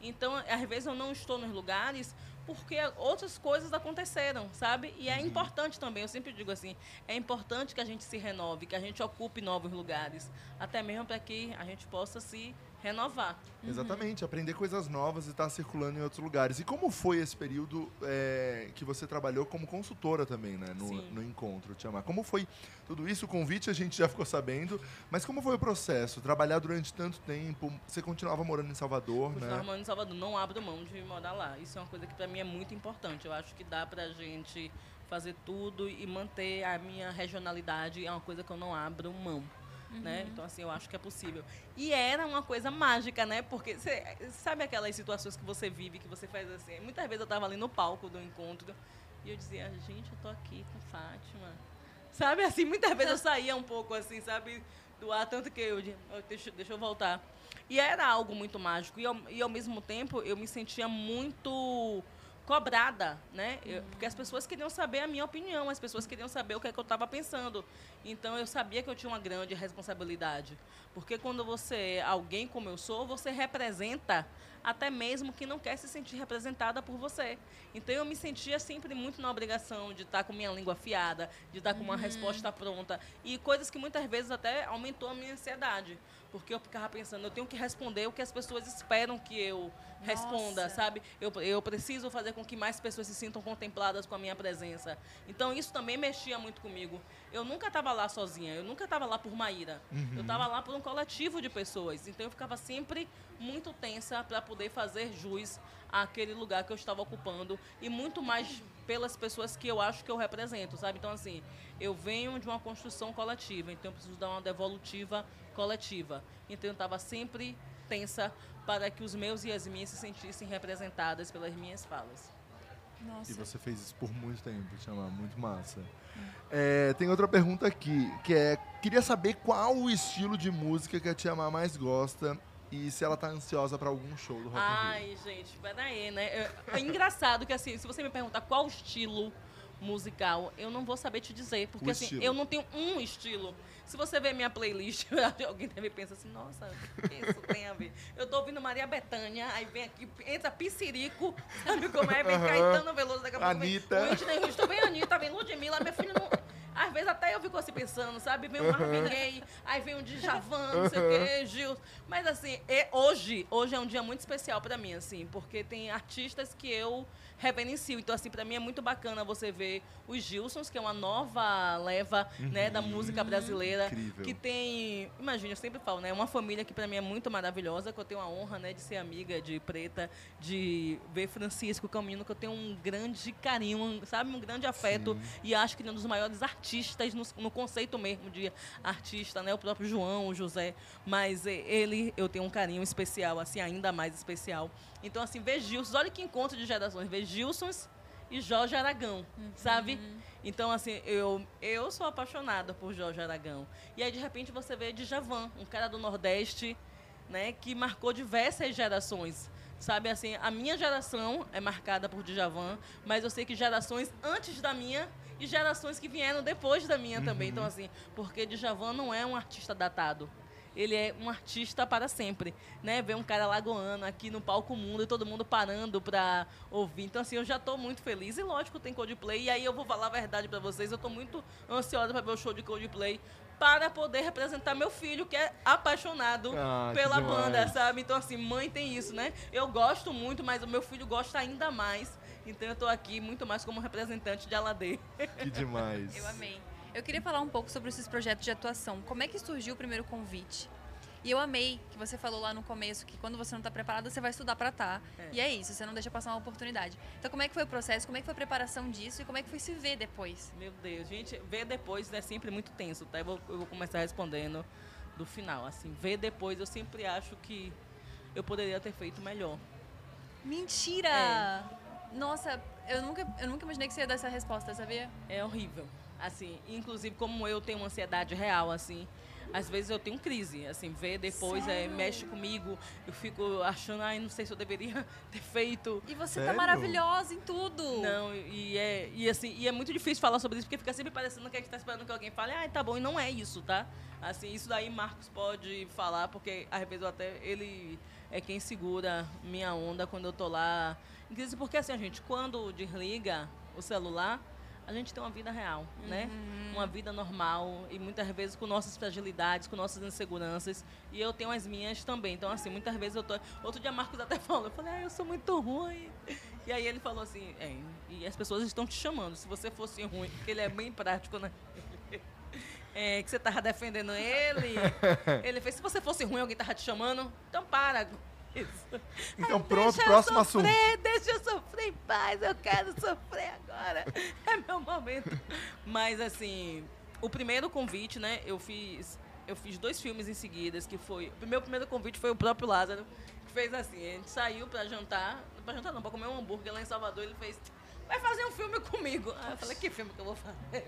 Então, às vezes eu não estou nos lugares porque outras coisas aconteceram, sabe? E é uhum. importante também, eu sempre digo assim, é importante que a gente se renove, que a gente ocupe novos lugares. Até mesmo para que a gente possa se renovar. Uhum. Exatamente, aprender coisas novas e estar circulando em outros lugares. E como foi esse período é, que você trabalhou como consultora também, né? No, no Encontro, Tia Má. Como foi tudo isso? O convite a gente já ficou sabendo, mas como foi o processo? Trabalhar durante tanto tempo, você continuava morando em Salvador, né? Continuava morando em Salvador, não abro mão de morar lá. Isso é uma coisa que para mim é muito importante. Eu acho que dá pra gente fazer tudo e manter a minha regionalidade, é uma coisa que eu não abro mão. Uhum. Né? Então, assim, eu acho que é possível. E era uma coisa mágica, né? Porque você sabe aquelas situações que você vive, que você faz assim. Muitas vezes eu estava ali no palco do Encontro e eu dizia, gente, eu tô aqui com Fátima. Sabe, assim, muitas vezes eu saía um pouco assim, sabe, do ar, tanto que eu dizia, deixa, deixa eu voltar. E era algo muito mágico. E, eu, e ao mesmo tempo, eu me sentia muito cobrada, né? Eu, porque as pessoas queriam saber a minha opinião, as pessoas queriam saber o que é que eu estava pensando. Então, eu sabia que eu tinha uma grande responsabilidade. Porque quando você é alguém como eu sou, você representa até mesmo quem não quer se sentir representada por você. Então, eu me sentia sempre muito na obrigação de estar com minha língua afiada, de estar com uma uhum. resposta pronta. E coisas que muitas vezes até aumentou a minha ansiedade. Porque eu ficava pensando, eu tenho que responder o que as pessoas esperam que eu Nossa. responda, sabe? Eu, eu preciso fazer com que mais pessoas se sintam contempladas com a minha presença. Então, isso também mexia muito comigo. Eu nunca estava lá sozinha, eu nunca estava lá por Maíra. Uhum. Eu estava lá por um coletivo de pessoas. Então, eu ficava sempre muito tensa para poder fazer jus àquele lugar que eu estava ocupando. E muito mais pelas pessoas que eu acho que eu represento, sabe? Então, assim, eu venho de uma construção coletiva, então eu preciso dar uma devolutiva coletiva. Então, eu estava sempre tensa para que os meus e as minhas se sentissem representadas pelas minhas falas. Nossa. E você fez isso por muito tempo, chama, muito massa. É, tem outra pergunta aqui, que é, queria saber qual o estilo de música que a Tia Má mais gosta e se ela tá ansiosa para algum show do Rock in Rio. Ai, gente, peraí, né? É, é engraçado que, assim, se você me perguntar qual o estilo musical, eu não vou saber te dizer, porque assim, eu não tenho um estilo. Se você ver minha playlist, alguém deve pensar assim, nossa, o que isso tem a ver? Eu tô ouvindo Maria Bethânia, aí vem aqui, entra Pissirico, sabe como é? Vem uhum. Caetano Veloso, daqui a pouco vem Whitney Houston, vem Anitta, vem Ludmilla, minha filha não... Às vezes até eu fico assim pensando, sabe? Vem um uhum. Marvin Gaye, aí vem um Djavan, não sei o uhum. que, Gil. Mas assim, hoje, hoje é um dia muito especial pra mim, assim, porque tem artistas que eu reverencio. Então, assim, pra mim é muito bacana você ver os Gilsons, que é uma nova leva, uhum. né, da música brasileira. Incrível. Que tem, imagina, eu sempre falo, né, uma família que pra mim é muito maravilhosa, que eu tenho a honra, né, de ser amiga de Preta, de ver Francisco, que é um menino que eu tenho um grande carinho, sabe? Um grande afeto. Sim. E acho que ele é um dos maiores artistas. Artistas, no, no conceito mesmo de artista, né? O próprio João, o José. Mas ele, eu tenho um carinho especial, assim, ainda mais especial. Então, assim, ver Gilsons, olha que encontro de gerações. Ver Gilsons e Jorge Aragão, uhum. sabe? Então, assim, eu, eu sou apaixonada por Jorge Aragão. E aí, de repente, você vê Djavan, um cara do Nordeste, né? Que marcou diversas gerações. Sabe, assim, a minha geração é marcada por Djavan, mas eu sei que gerações antes da minha... E gerações que vieram depois da minha uhum. também. Então, assim, porque Djavan não é um artista datado. ele é um artista para sempre, né? Ver um cara lagoano aqui no palco mundo e todo mundo parando para ouvir. Então, assim, eu já tô muito feliz. E, lógico, tem Coldplay. E aí eu vou falar a verdade para vocês. Eu tô muito ansiosa para ver o show de Coldplay, para poder representar meu filho, que é apaixonado ah, pela banda, sabe? Então, assim, mãe tem isso, né? Eu gosto muito, mas o meu filho gosta ainda mais. Então, eu tô aqui muito mais como representante de Aladê. Que demais. Eu amei. Eu queria falar um pouco sobre esses projetos de atuação. Como é que surgiu o primeiro convite? E eu amei que você falou lá no começo que quando você não está preparada, você vai estudar para estar. Tá, é. E é isso, você não deixa passar uma oportunidade. Então, como é que foi o processo? Como é que foi a preparação disso? E como é que foi se ver depois? Meu Deus, gente, ver depois é sempre muito tenso, tá? Eu vou, eu vou começar respondendo do final, assim. Ver depois, eu sempre acho que eu poderia ter feito melhor. Mentira! É. Nossa, eu nunca, eu nunca imaginei que você ia dar essa resposta, sabia? É horrível. Assim, inclusive, como eu tenho uma ansiedade real, assim... Às vezes eu tenho crise, assim, ver depois é, mexe comigo, eu fico achando, ai, não sei se eu deveria ter feito. E você Sério? Tá maravilhosa em tudo. Não, e é, e, assim, e é muito difícil falar sobre isso, porque fica sempre parecendo que a gente tá esperando que alguém fale, ai, tá bom, e não é isso, tá? Assim, isso daí Marcos pode falar, porque às vezes eu até, ele é quem segura minha onda quando eu tô lá. Inclusive, porque assim, gente, quando desliga o celular, a gente tem uma vida real, uhum. né? Uma vida normal e muitas vezes com nossas fragilidades, com nossas inseguranças. E eu tenho as minhas também. Então, assim, muitas vezes eu tô... Outro dia, Marcos até falou. Eu falei, ah, eu sou muito ruim. E aí ele falou assim, é, e as pessoas estão te chamando. Se você fosse ruim, porque ele é bem prático, né? É, que você tava defendendo ele. Ele fez, se você fosse ruim, alguém tava te chamando. Então, para. Isso. Então Ai, pronto, próximo assunto. Deixa eu sofrer em paz, eu quero sofrer agora. É meu momento. Mas assim, o primeiro convite, né? Eu fiz, eu fiz dois filmes em seguida, que foi. O meu primeiro convite foi o próprio Lázaro, que fez assim, a gente saiu pra jantar. Pra jantar não, pra comer um hambúrguer lá em Salvador, ele fez, vai fazer um filme comigo. Aí eu falei, que filme que eu vou fazer?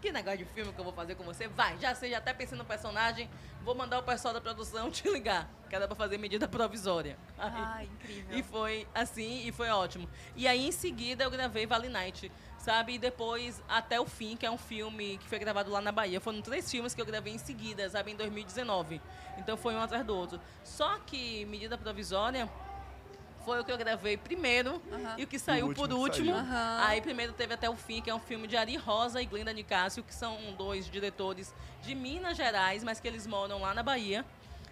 Que negócio de filme que eu vou fazer com você? Vai, já sei, já até pensei no personagem. Vou mandar o pessoal da produção te ligar, que era pra fazer medida provisória. Aí, ah, incrível. E foi assim, e foi ótimo. E aí, em seguida, eu gravei Valley Night, sabe? E depois, Até o Fim, que é um filme que foi gravado lá na Bahia. Foram três filmes que eu gravei em seguida, sabe? Em dois mil e dezenove. Então, foi um atrás do outro. Só que Medida Provisória... Foi o que eu gravei primeiro uhum. e o que saiu o por último. Saiu. Uhum. Aí primeiro teve Até o Fim, que é um filme de Ari Rosa e Glenda Nicásio, que são dois diretores de Minas Gerais, mas que eles moram lá na Bahia.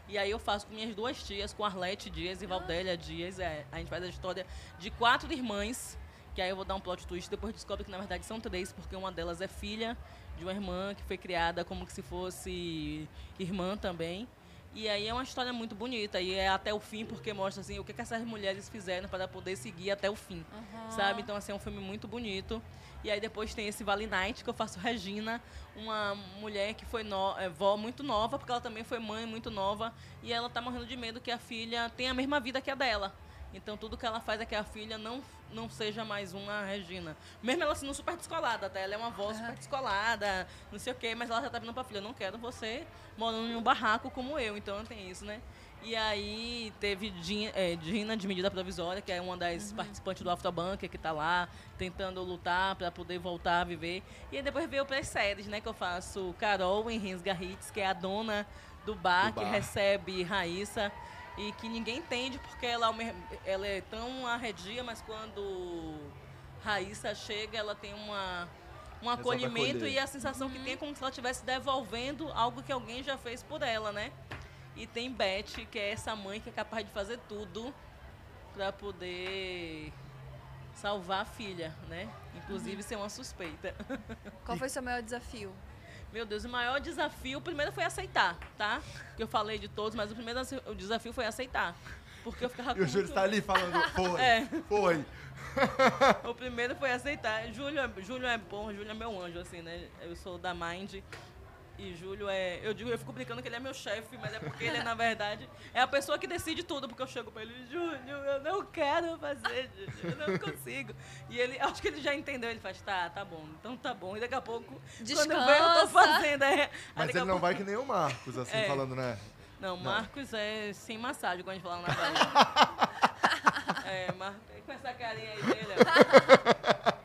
E aí eu faço com minhas duas tias, com Arlete Dias e Valdélia ah. Dias. É, a gente faz a história de quatro irmãs, que aí eu vou dar um plot twist. Depois descobre que, na verdade, são três, porque uma delas é filha de uma irmã que foi criada como que se fosse irmã também. E aí é uma história muito bonita, e é até o fim, porque mostra assim, o que, que essas mulheres fizeram para poder seguir até o fim, uhum. sabe? Então, assim, é um filme muito bonito. E aí depois tem esse Valley Night, que eu faço Regina, uma mulher que foi no, é, vó muito nova, porque ela também foi mãe muito nova, e ela tá morrendo de medo que a filha tenha a mesma vida que a dela. Então, tudo que ela faz é que a filha não, não seja mais uma Regina. Mesmo ela sendo super descolada, tá? Ela é uma avó super descolada, não sei o quê, mas ela já tá vindo pra filha. Eu não quero você morando em um barraco como eu. Então, não tem isso, né? E aí, teve Gina, é, Gina de Medida Provisória, que é uma das uhum. participantes do After Bunker, que tá lá tentando lutar pra poder voltar a viver. E aí, depois veio para as séries, né? Que eu faço Carol em Rensga Higgs, que é a dona do bar, do bar. que recebe Raíssa. E que ninguém entende, porque ela, ela é tão arredia, mas quando Raíssa chega, ela tem uma, um acolhimento e a sensação uhum. que tem é como se ela estivesse devolvendo algo que alguém já fez por ela, né? E tem Beth, que é essa mãe que é capaz de fazer tudo pra poder salvar a filha, né? Inclusive uhum. ser uma suspeita. Qual foi o seu maior desafio? Meu Deus, o maior desafio, o primeiro foi aceitar, tá? Porque eu falei de todos, mas o primeiro o desafio foi aceitar. Porque eu ficava com... E o Júlio está ali falando, foi, é. foi. O primeiro foi aceitar. Júlio, Júlio é bom, Júlio é meu anjo, assim, né? Eu sou da Mind e Júlio é... Eu digo, eu fico brincando que ele é meu chefe, mas é porque ele, na verdade, é a pessoa que decide tudo. Porque eu chego pra ele, Júlio, eu não quero fazer, Júlio, eu não consigo. E ele, acho que ele já entendeu, ele faz, tá, tá bom, então tá bom. E daqui a pouco, Descansa. quando vem, eu tô fazendo. É. Mas ele não pouco... vai que nem o Marcos, assim, é. falando, né? Não, Marcos não. é sem massagem, quando a gente fala na Bahia. É, Marcos, com essa carinha aí dele,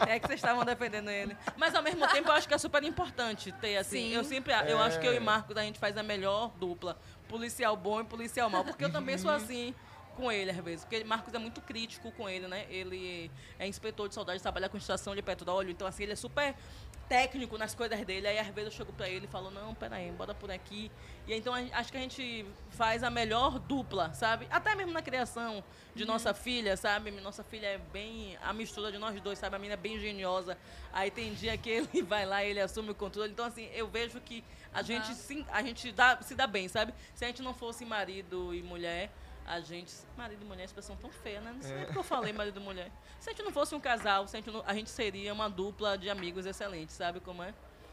ó. É É que vocês estavam defendendo ele. Mas, ao mesmo tempo, eu acho que é super importante ter, assim... Sim. Eu sempre... É. Eu acho que eu e Marcos, a gente faz a melhor dupla. Policial bom e policial mau. Porque eu também sou assim... com ele, às vezes, porque Marcos é muito crítico com ele, né? Ele é inspetor de saudade, trabalha com extração de petróleo, então, assim, ele é super técnico nas coisas dele. Aí, às vezes, eu chego pra ele e falo, não, peraí, bora por aqui. E, então, acho que a gente faz a melhor dupla, sabe? Até mesmo na criação de uhum. nossa filha, sabe? Nossa filha é bem... a mistura de nós dois, sabe? A menina é bem geniosa. Aí, tem dia que ele vai lá e ele assume o controle. Então, assim, eu vejo que a uhum. gente, se, a gente dá, se dá bem, sabe? Se a gente não fosse marido e mulher... A gente... Marido e mulher é uma expressão tão feia, né? Não sei é. porque eu falei marido e mulher. Se a gente não fosse um casal, se a, gente não, a gente seria uma dupla de amigos excelentes, sabe como é?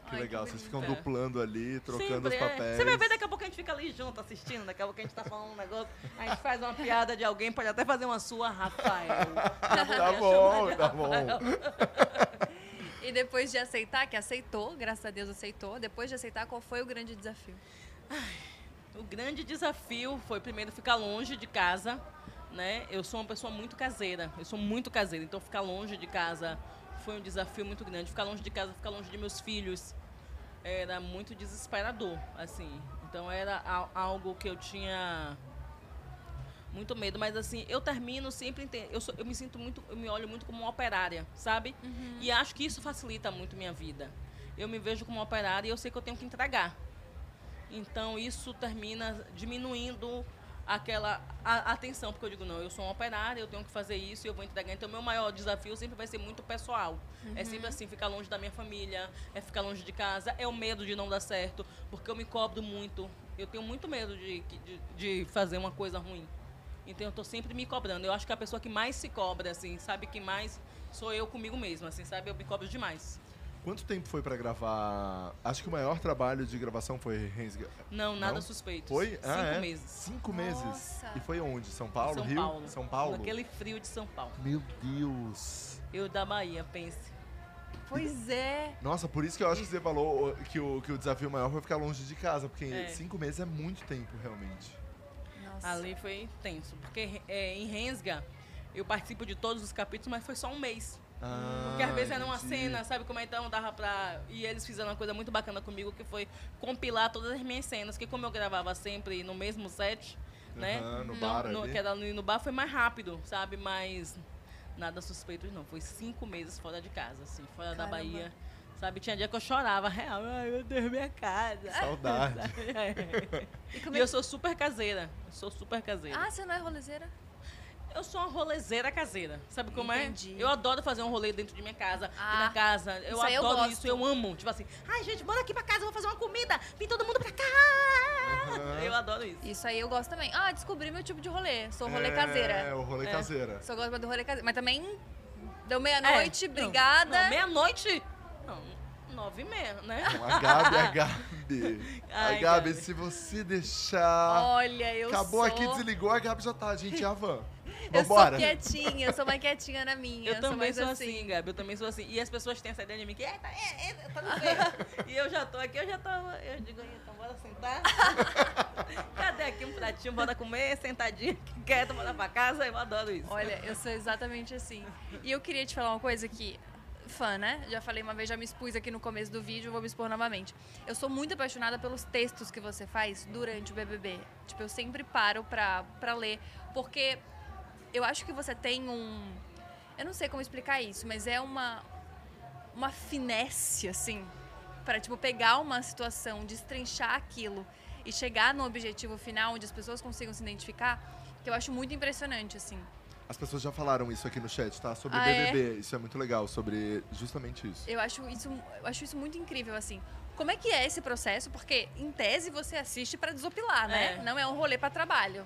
Que Ai, legal, que vocês ficam duplando ali, trocando Sempre, os papéis. É. Você vai ver, daqui a pouco a gente fica ali junto, assistindo, daqui a pouco a gente tá falando um negócio, a gente faz uma piada de alguém, pode até fazer uma sua, Rafael. Tá bom, tá bom. E depois de aceitar, que aceitou, graças a Deus aceitou, depois de aceitar, qual foi o grande desafio? Ai... O grande desafio foi, primeiro, ficar longe de casa, né? Eu sou uma pessoa muito caseira, eu sou muito caseira, então ficar longe de casa foi um desafio muito grande. Ficar longe de casa, ficar longe de meus filhos, era muito desesperador, assim. Então era algo que eu tinha muito medo, mas assim, eu termino sempre, eu, sou, eu me sinto muito, eu me olho muito como uma operária, sabe? Uhum. E acho que isso facilita muito minha vida. Eu me vejo como uma operária e eu sei que eu tenho que entregar. Então, isso termina diminuindo aquela atenção, porque eu digo, não, eu sou uma operária, eu tenho que fazer isso e eu vou entregar. Então, meu maior desafio sempre vai ser muito pessoal. Uhum. É sempre assim, ficar longe da minha família, é ficar longe de casa, é o medo de não dar certo, porque eu me cobro muito. Eu tenho muito medo de, de, de fazer uma coisa ruim. Então, eu tô sempre me cobrando. Eu acho que a pessoa que mais se cobra, assim, sabe, que mais sou eu comigo mesma, assim, sabe? Eu me cobro demais. Quanto tempo foi pra gravar? Acho que o maior trabalho de gravação foi Rensga... Não, nada suspeito. Foi? Cinco ah, é? meses. Cinco Nossa. meses? E foi onde? São Paulo? São Rio? Paulo. São Paulo? Naquele frio de São Paulo. Meu Deus. Eu da Bahia, pense. Pois é. Nossa, por isso que eu acho que você falou que o, que o desafio maior foi ficar longe de casa. Porque é. cinco meses é muito tempo, realmente. Nossa. Ali foi tenso. Porque é, em Rensga, eu participo de todos os capítulos, mas foi só um mês. Ah, porque às vezes era uma entendi. cena, sabe como é, então dava pra... E eles fizeram uma coisa muito bacana comigo, que foi compilar todas as minhas cenas, que como eu gravava sempre no mesmo set, uhum, né? No bar no, no, que era no bar, foi mais rápido, sabe? Mas nada suspeito não. Foi cinco meses fora de casa, assim, fora Caramba. da Bahia. Sabe, tinha dia que eu chorava, real, ai meu Deus, minha casa. Saudade. é. E, como é? E eu sou super caseira, eu sou super caseira. Ah, você não é rolezeira? Eu sou uma rolezeira caseira, sabe como Entendi. é? Eu adoro fazer um rolê dentro de minha casa, ah, minha casa. Eu adoro eu isso, eu amo. Tipo assim, ai gente, bora aqui pra casa, vou fazer uma comida, vem todo mundo pra cá. Uhum. Eu adoro isso. Isso aí eu gosto também. Ah, descobri meu tipo de rolê, sou rolê é, caseira. É, o rolê é. caseira. Só gosto do rolê caseira, mas também deu meia-noite, é. brigada. Não, não, meia-noite? Não. Nove e meia, né? Não, a Gabi, a Gabi. Ai, a Gabi, Gabi, se você deixar... Olha, eu Acabou sou... aqui, desligou, a Gabi já tá, gente, é a van. Vambora. Eu sou quietinha, eu sou mais quietinha na minha. Eu, eu também sou, sou assim, assim, Gabi, eu também sou assim. E as pessoas têm essa ideia de mim que... É, tá, é, é, tá no meio. E eu já tô aqui, eu já tô... Eu digo, então bora sentar. Cadê aqui um pratinho, bora comer, sentadinha, quieta, bora pra casa, eu adoro isso. Olha, eu sou exatamente assim. E eu queria te falar uma coisa que... fã, né? Já falei uma vez, já me expus aqui no começo do vídeo, vou me expor novamente. Eu sou muito apaixonada pelos textos que você faz durante o B B B. Tipo, eu sempre paro pra, pra ler, porque eu acho que você tem um... Eu não sei como explicar isso, mas é uma, uma finesse, assim, pra, tipo, pegar uma situação, destrinchar aquilo e chegar no objetivo final, onde as pessoas consigam se identificar, que eu acho muito impressionante, assim. As pessoas já falaram isso aqui no chat, tá? Sobre ah, B B B, é? Isso é muito legal, sobre justamente isso. Eu acho isso, eu acho isso muito incrível, assim. Como é que é esse processo? Porque, em tese, você assiste pra desopilar, né? É. Não é um rolê pra trabalho.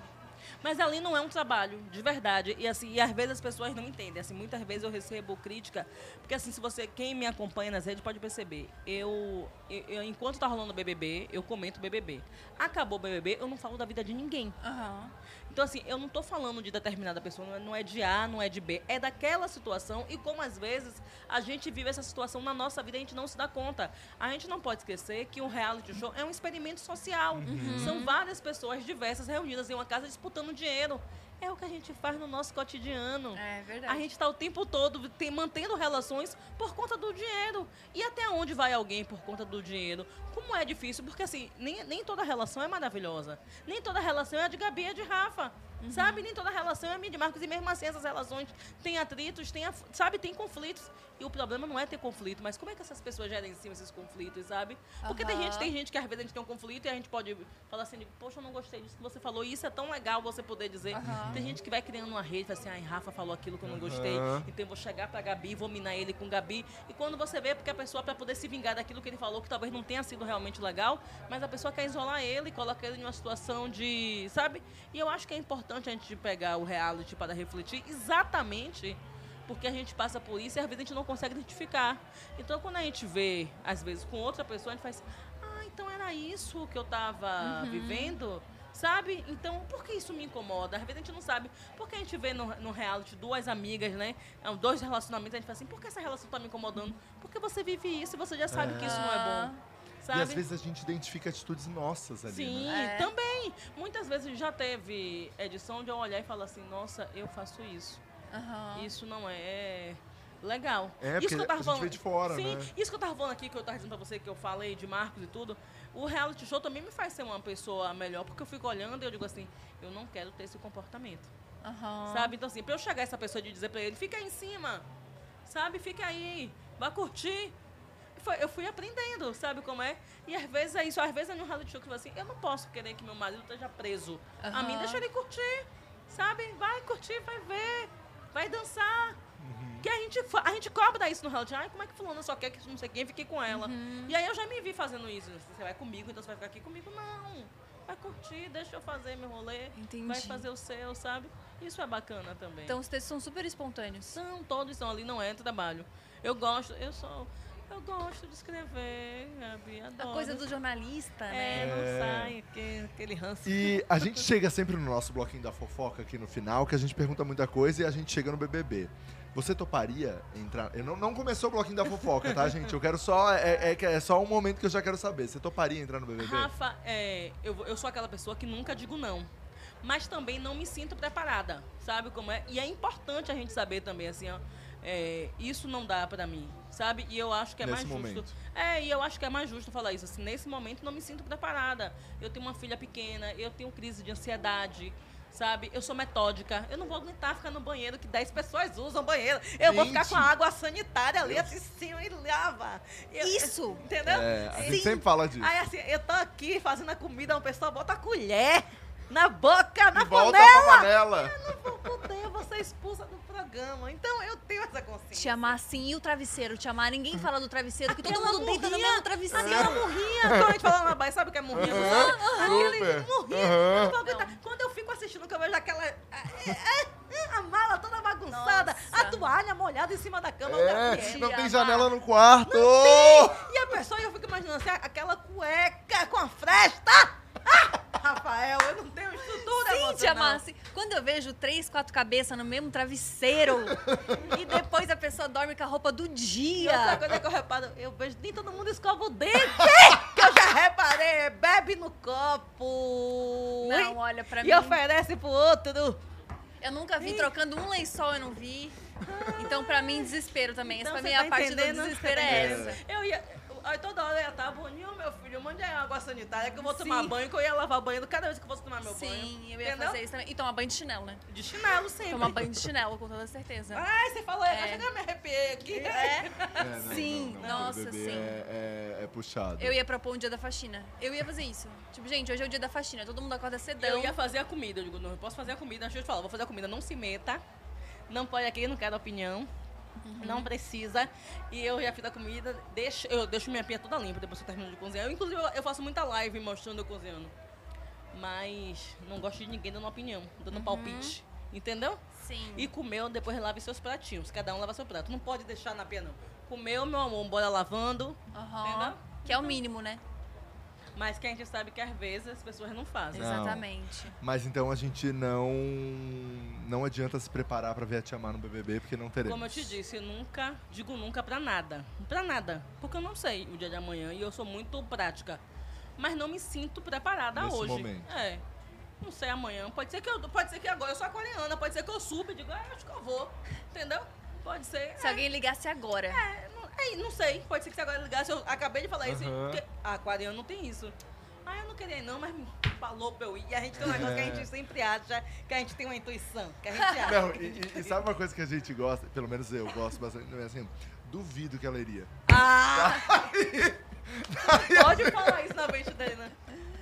Mas ali não é um trabalho, de verdade. E, assim, e às vezes as pessoas não entendem. Assim, muitas vezes eu recebo crítica, porque assim, se você, quem me acompanha nas redes pode perceber. Eu, eu enquanto tá rolando o B B B, eu comento o B B B. Acabou o B B B, eu não falo da vida de ninguém. Uhum. Então assim, eu não tô falando de determinada pessoa, não é, não é de A, não é de B. É daquela situação e como às vezes a gente vive essa situação na nossa vida e a gente não se dá conta. A gente não pode esquecer que um reality show é um experimento social. Uhum. São várias pessoas diversas reunidas em uma casa disputando dinheiro. É o que a gente faz no nosso cotidiano. É verdade. A gente está o tempo todo tem, mantendo relações por conta do dinheiro. E até onde vai alguém por conta do dinheiro? Como é difícil, porque assim, nem, nem toda relação é maravilhosa. Nem toda relação é a de Gabi, é de Rafa. Uhum. Sabe? Nem toda relação é a minha de Marcos. E mesmo assim, essas relações têm atritos, têm, sabe? Tem conflitos. E o problema não é ter conflito, mas como é que essas pessoas gerenciam esses conflitos, sabe? Porque uhum. tem gente, tem gente que às vezes a gente tem um conflito e a gente pode falar assim, poxa, eu não gostei disso que você falou. E isso é tão legal você poder dizer. Uhum. Tem gente que vai criando uma rede, fala assim, ai, Rafa falou aquilo que eu não gostei, uhum. então eu vou chegar pra Gabi, vou minar ele com Gabi. E quando você vê, porque a pessoa, pra poder se vingar daquilo que ele falou, que talvez não tenha sido realmente legal, mas a pessoa quer isolar ele, coloca ele numa situação de, sabe? E eu acho que é importante a gente pegar o reality para refletir exatamente porque a gente passa por isso e às vezes a gente não consegue identificar. Então, quando a gente vê, às vezes, com outra pessoa, a gente faz, ah, então era isso que eu tava uhum. vivendo? Sabe? Então, por que isso me incomoda? Às vezes a gente não sabe. Porque a gente vê no, no reality duas amigas, né? Dois relacionamentos, a gente fala assim, por que essa relação tá me incomodando? Porque você vive isso e você já sabe é. que isso não é bom. Sabe? E às vezes a gente identifica atitudes nossas ali, sim, né? É. também. Muitas vezes já teve edição de eu olhar e falar assim, nossa, eu faço isso. Uhum. Isso não é... legal. É, isso que eu tava falando, vê de fora, sim, né? Isso que eu tava falando aqui, que eu tava dizendo pra você, que eu falei de Marcos e tudo, o reality show também me faz ser uma pessoa melhor, porque eu fico olhando e eu digo assim, eu não quero ter esse comportamento. Uhum. Sabe? Então assim, pra eu chegar essa pessoa de dizer pra ele, fica aí em cima, sabe? Fica aí, vai curtir. Eu fui aprendendo, sabe como é? E às vezes é isso, às vezes é no reality show que eu falo assim, eu não posso querer que meu marido esteja preso. Uhum. A mim, deixa ele curtir, sabe? Vai curtir, vai ver, vai dançar. Que a gente, a gente cobra isso no reality. Ai, como é que fulana só quer que não sei quem fique com ela? Uhum. E aí eu já me vi fazendo isso. Você vai comigo, então você vai ficar aqui comigo? Não. Vai curtir, deixa eu fazer meu rolê. Entendi. Vai fazer o seu, sabe? Isso é bacana também. Então os textos são super espontâneos? São, todos são ali, não é trabalho. Eu gosto, eu sou... Eu gosto de escrever, Gabi, adoro. A coisa do jornalista, né? É, não sai aquele, aquele ranço. E a gente chega sempre no nosso bloquinho da fofoca aqui no final, que a gente pergunta muita coisa e a gente chega no B B B. Você toparia entrar... Eu não, não começou o bloquinho da fofoca, tá, gente? Eu quero só... É, é, é só um momento que eu já quero saber. Você toparia entrar no B B B? Rafa, é, eu, eu sou aquela pessoa que nunca digo não. Mas também não me sinto preparada, sabe como é? E é importante a gente saber também, assim, ó. É, isso não dá pra mim, sabe? E eu acho que é nesse mais momento. Justo. É, e eu acho que é mais justo falar isso. Assim, nesse momento, não me sinto preparada. Eu tenho uma filha pequena, eu tenho crise de ansiedade, sabe? Eu sou metódica. Eu não vou aguentar ficar no banheiro que dez pessoas usam banheiro. Eu Gente. vou ficar com a água sanitária ali, assim, sim, e lava. Eu, isso! Entendeu? É, a gente sempre fala disso. Aí, assim, eu tô aqui fazendo a comida, uma pessoa bota a colher na boca, na e volta panela. Pra panela. Eu não vou poder, eu vou ser expulsa do programa. Então eu tenho essa consciência. Te amar assim, e o travesseiro? Te amar, ninguém fala do travesseiro, que todo mundo deita no mesmo travesseiro. Aquela morrinha, quando a gente fala na baia, sabe o que é morrinha? Uhum. Uhum. Aquele morrinha. Uhum. Quando eu fico assistindo, que eu vejo aquela... É, é, a mala toda bagunçada, nossa. A toalha molhada em cima da cama. É, não tem janela no quarto. Não tem. E a pessoa, eu fico imaginando assim, aquela cueca com a fresta. Ah, Rafael, eu não tenho estrutura, sim, Tia Má, quando eu vejo três, quatro cabeças no mesmo travesseiro e depois a pessoa dorme com a roupa do dia. Outra coisa que eu reparo, eu vejo nem todo mundo escova o dente, que eu já reparei, bebe no copo. Não, olha pra e mim. E oferece pro outro. Eu nunca vi, sim. Trocando um lençol, eu não vi. Então pra mim, desespero também. Então, essa pra mim, tá a parte do desespero é essa. Eu ia... Aí toda hora eu ia estar, Boninho, meu filho, mande aí água sanitária que eu vou sim. tomar banho, que eu ia lavar banho cada vez que eu fosse tomar meu sim, banho. Sim, eu ia entendeu? Fazer isso também. E tomar banho de chinelo, né? De chinelo, sempre. Tomar banho de chinelo, com toda certeza. Ai, você falou, é. eu já me arrepiei aqui. É? é não, sim, não, não, não. nossa, sim. É, é, é puxado. Eu ia propor um dia da faxina. Eu ia fazer isso. Tipo, gente, hoje é o dia da faxina, todo mundo acorda cedão. Eu ia fazer a comida, eu digo, não, eu posso fazer a comida. Deixa eu te falar, vou fazer a comida, não se meta. Não pode aqui, não quero opinião. Uhum. Não precisa. E eu já fiz a comida, deixo, eu deixo minha pia toda limpa depois que eu termino de cozinhar. Eu, inclusive, eu faço muita live mostrando eu cozinhando. Mas não gosto de ninguém dando opinião, dando uhum. palpite. Entendeu? Sim. E comeu, depois lave seus pratinhos. Cada um lava seu prato. Não pode deixar na pia, não. Comeu, meu amor, bora lavando. Uhum. Entendeu? Que é o mínimo, né? Mas que a gente sabe que às vezes as pessoas não fazem. Não. Exatamente. Mas então a gente não não adianta se preparar pra ver a Tia Má no B B B, porque não teremos. Como eu te disse, eu nunca digo nunca pra nada. Pra nada. Porque eu não sei o dia de amanhã e eu sou muito prática. Mas não me sinto preparada nesse hoje. Momento. É. Não sei amanhã, pode ser que eu, pode ser que agora eu sou a coreana, pode ser que eu suba e digo, ah, acho que eu vou, entendeu? Pode ser. Se é. alguém ligasse agora. É não, é, não sei, pode ser que se agora ligasse, eu acabei de falar isso. Uhum. Porque, ah, coreano não tem isso. Ah, eu não queria ir não, mas me falou pra eu ir. E a gente tem um negócio é. que a gente sempre acha, que a gente tem uma intuição, que a gente acha. Não, e, gente... e sabe uma coisa que a gente gosta, pelo menos eu gosto bastante, assim, duvido que ela iria. Ah! Daí, daí pode eu... falar isso na frente dele, né?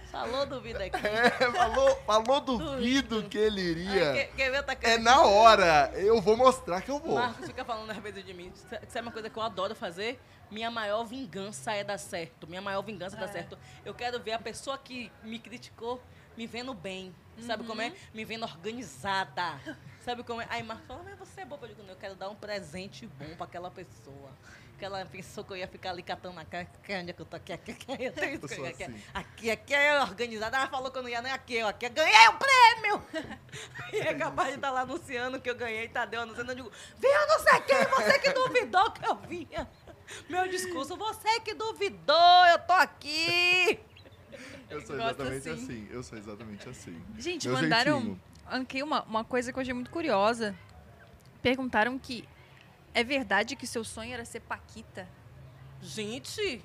Falou duvido aqui. É, falou, falou duvido que ele iria. Ai, que, que tá é na hora, eu vou mostrar que eu vou. Marcos fica falando às vezes de mim, isso é uma coisa que eu adoro fazer. Minha maior vingança é dar certo, minha maior vingança é dar certo. Eu quero ver a pessoa que me criticou me vendo bem, sabe uhum. como é? Me vendo organizada, sabe como é? Aí Marcos fala, mas você é boba. Eu digo, não, eu quero dar um presente bom pra aquela pessoa. Porque ela pensou que eu ia ficar ali catando na cara, onde é que eu tô aqui, aqui, aqui, aqui, aqui, aqui, assim. aqui, aqui é organizada. Ela falou que eu não ia nem aqui, eu aqui, eu ganhei o prêmio! E é capaz de estar lá anunciando que eu ganhei, Tadeu, anunciando, eu digo, viu, eu não sei quem, você que duvidou que eu vinha. Meu discurso, você que duvidou, eu tô aqui! Eu sou exatamente assim. assim, eu sou exatamente assim. Gente, Meu mandaram aqui uma, uma coisa que eu achei muito curiosa. Perguntaram que é verdade que seu sonho era ser Paquita? Gente!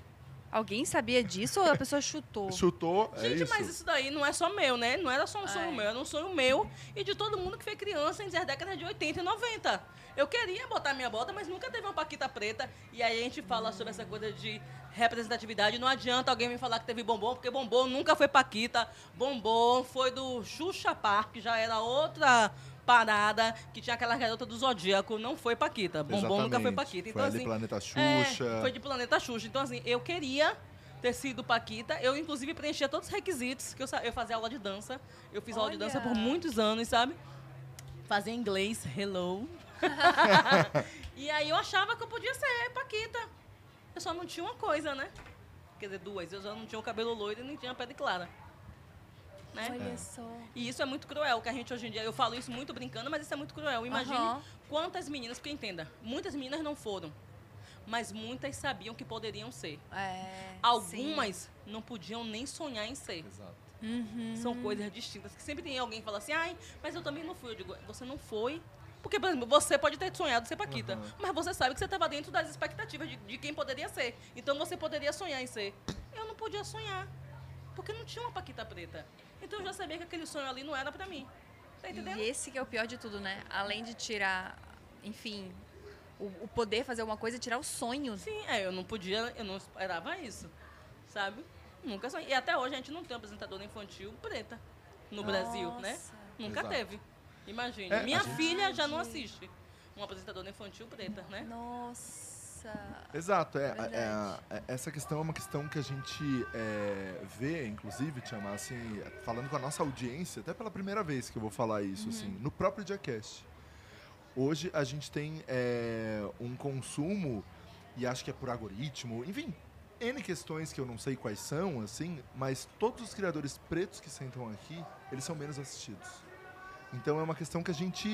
Alguém sabia disso ou a pessoa chutou? Chutou, é Gente, isso. mas isso daí não é só meu, né? Não era só um sonho Ai. meu, era um sonho meu e de todo mundo que foi criança entre as décadas de oitenta e noventa. Eu queria botar minha bota, mas nunca teve uma Paquita preta. E aí a gente fala hum. sobre essa coisa de representatividade. Não adianta alguém me falar que teve Bombom, porque Bombom nunca foi Paquita. Bombom foi do Xuxa Park, já era outra... parada, que tinha aquela garota do Zodíaco, não foi Paquita. Bombom Exatamente. nunca foi Paquita. Então, foi assim, de Planeta Xuxa. É, foi de Planeta Xuxa. Então, assim, eu queria ter sido Paquita. Eu, inclusive, preenchia todos os requisitos, que eu, eu fazia aula de dança. Eu fiz Olha. aula de dança por muitos anos, sabe? Fazia inglês, hello. E aí eu achava que eu podia ser Paquita. Eu só não tinha uma coisa, né? Quer dizer, duas. Eu já não tinha o cabelo loiro e nem tinha a pele clara. Né? Olha só. E isso é muito cruel, que a gente hoje em dia... Eu falo isso muito brincando, mas isso é muito cruel. Imagine uhum. quantas meninas, porque entenda, muitas meninas não foram, mas muitas sabiam que poderiam ser. É, Algumas sim. não podiam nem sonhar em ser. Exato. Uhum. São coisas distintas. Que sempre tem alguém que fala assim, ai, mas eu também não fui. Eu digo, você não foi... Porque, por exemplo, você pode ter sonhado ser Paquita, uhum. mas você sabe que você estava dentro das expectativas de, de quem poderia ser. Então você poderia sonhar em ser. Eu não podia sonhar, porque não tinha uma Paquita preta. Então eu já sabia que aquele sonho ali não era pra mim. Tá entendendo? E esse que é o pior de tudo, né? Além de tirar, enfim, o, o poder fazer alguma coisa, tirar o sonho. Sim, é, eu não podia, eu não esperava isso, sabe? Nunca sonhei. E até hoje a gente não tem apresentadora infantil preta no Nossa. Brasil, né? Nunca Exato. teve. Imagina. É, Minha gente... filha já não assiste uma apresentadora infantil preta, né? Nossa. Exato, é, é, é, essa questão é uma questão que a gente é, vê, inclusive, Tia Má, assim, falando com a nossa audiência, até pela primeira vez que eu vou falar isso, uhum. assim, no próprio DiaCast. Hoje a gente tem é, um consumo, e acho que é por algoritmo, enfim, N questões que eu não sei quais são, assim, mas todos os criadores pretos que sentam aqui, eles são menos assistidos. Então é uma questão que a gente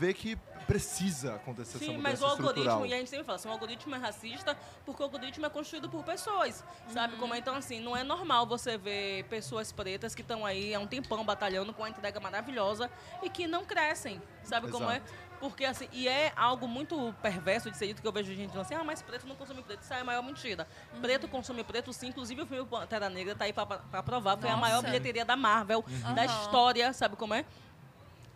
vê que precisa acontecer Sim, essa mudança Sim, mas o estrutural. algoritmo, e a gente sempre fala assim, o algoritmo é racista porque o algoritmo é construído por pessoas, uhum. sabe? Como é? Então, assim, não é normal você ver pessoas pretas que estão aí há um tempão batalhando com uma entrega maravilhosa e que não crescem, sabe Exato. como é? Porque, assim, e é algo muito perverso de ser dito, que eu vejo gente falando assim, ah, mas preto não consome preto, isso é a maior mentira. Uhum. Preto consome preto, sim, inclusive o filme Pantera Negra tá aí pra, pra provar, foi Nossa. a maior bilheteria da Marvel, uhum. da história, sabe como é?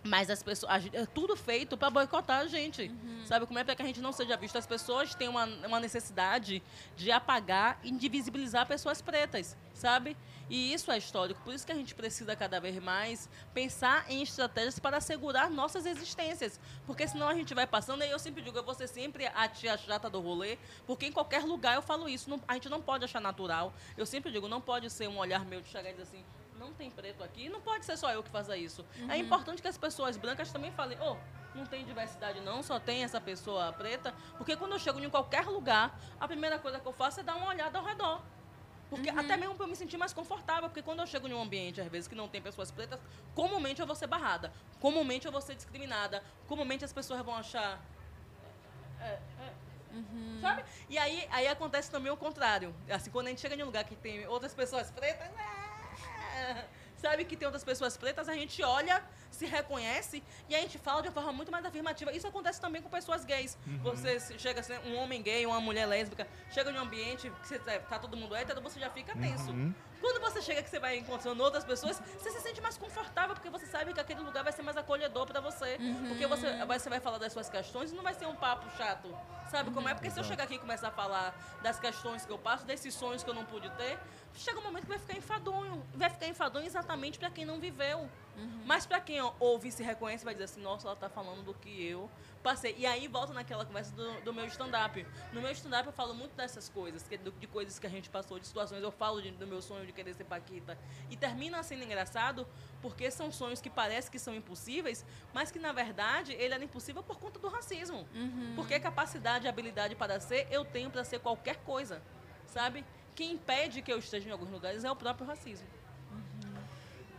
Mas as pessoas, é tudo feito para boicotar a gente, uhum. sabe? Como é para que a gente não seja visto? As pessoas têm uma, uma necessidade de apagar e invisibilizar pessoas pretas, sabe? E isso é histórico, por isso que a gente precisa cada vez mais pensar em estratégias para assegurar nossas existências, porque senão a gente vai passando, e eu sempre digo, eu vou ser sempre a tia chata do rolê, porque em qualquer lugar eu falo isso, não, a gente não pode achar natural, eu sempre digo, não pode ser um olhar meu de chegar e dizer assim, não tem preto aqui, não pode ser só eu que faça isso. Uhum. É importante que as pessoas brancas também falem, oh, não tem diversidade não, só tem essa pessoa preta, porque quando eu chego em qualquer lugar, a primeira coisa que eu faço é dar uma olhada ao redor. Porque uhum. até mesmo para eu me sentir mais confortável, porque quando eu chego em um ambiente, às vezes, que não tem pessoas pretas, comumente eu vou ser barrada, comumente eu vou ser discriminada, comumente as pessoas vão achar... É, é. Uhum. Sabe? E aí, aí acontece também o contrário. Assim, quando a gente chega em um lugar que tem outras pessoas pretas... É... sabe que tem outras pessoas pretas, a gente olha, se reconhece e a gente fala de uma forma muito mais afirmativa. Isso acontece também com pessoas gays. Uhum. Você chega, um homem gay, uma mulher lésbica, chega em um ambiente que você, tá todo mundo hétero, você já fica tenso. Uhum. Quando você chega que você vai encontrando outras pessoas, você se sente mais confortável, porque você sabe que aquele lugar vai ser mais acolhedor pra você. Uhum. Porque você, você vai falar das suas questões e não vai ser um papo chato. Sabe como é? Porque se eu chegar aqui e começar a falar das questões que eu passo, desses sonhos que eu não pude ter, chega um momento que vai ficar enfadonho. Vai ficar enfadonho exatamente pra quem não viveu. Uhum. Mas pra quem ouve e se reconhece, vai dizer assim, nossa, ela tá falando do que eu passei. E aí volta naquela conversa do, do meu stand-up. No meu stand-up eu falo muito dessas coisas, que, do, de coisas que a gente passou, de situações. Eu falo de, do meu sonho de querer ser paquita. E termina sendo engraçado, porque são sonhos que parece que são impossíveis, mas que, na verdade, ele era impossível por conta do racismo. Uhum. Porque a capacidade e habilidade para ser, eu tenho para ser qualquer coisa, sabe? Quem impede que eu esteja em alguns lugares é o próprio racismo.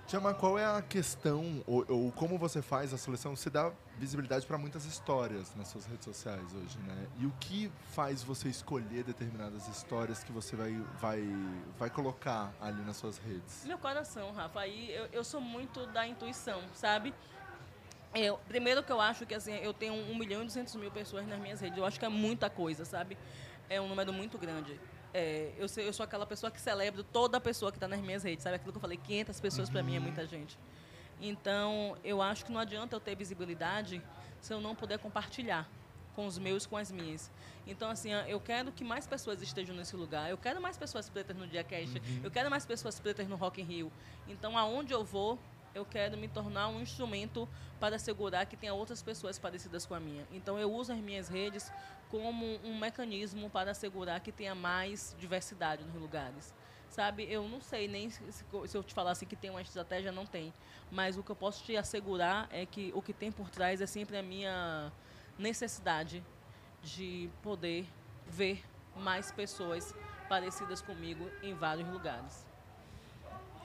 Tia Má, qual é a questão, ou, ou como você faz a seleção? Você dá visibilidade para muitas histórias nas suas redes sociais hoje, né? E o que faz você escolher determinadas histórias que você vai, vai, vai colocar ali nas suas redes? Meu coração, Rafa. Aí eu, eu sou muito da intuição, sabe? Eu, primeiro que eu acho que, assim, eu tenho um milhão e duzentas mil pessoas nas minhas redes. Eu acho que é muita coisa, sabe? É um número muito grande. É, eu, sou, eu sou aquela pessoa que celebro toda a pessoa que está nas minhas redes, sabe? Aquilo que eu falei, quinhentas pessoas, uhum, para mim é muita gente. Então, eu acho que não adianta eu ter visibilidade se eu não puder compartilhar com os meus, com as minhas. Então, assim, eu quero que mais pessoas estejam nesse lugar, eu quero mais pessoas pretas no DiaCast, uhum, eu quero mais pessoas pretas no Rock in Rio. Então, aonde eu vou, eu quero me tornar um instrumento para assegurar que tenha outras pessoas parecidas com a minha. Então, eu uso as minhas redes como um mecanismo para assegurar que tenha mais diversidade nos lugares. Sabe, eu não sei nem se, se eu te falasse que tem uma estratégia, não tem. Mas o que eu posso te assegurar é que o que tem por trás é sempre a minha necessidade de poder ver mais pessoas parecidas comigo em vários lugares.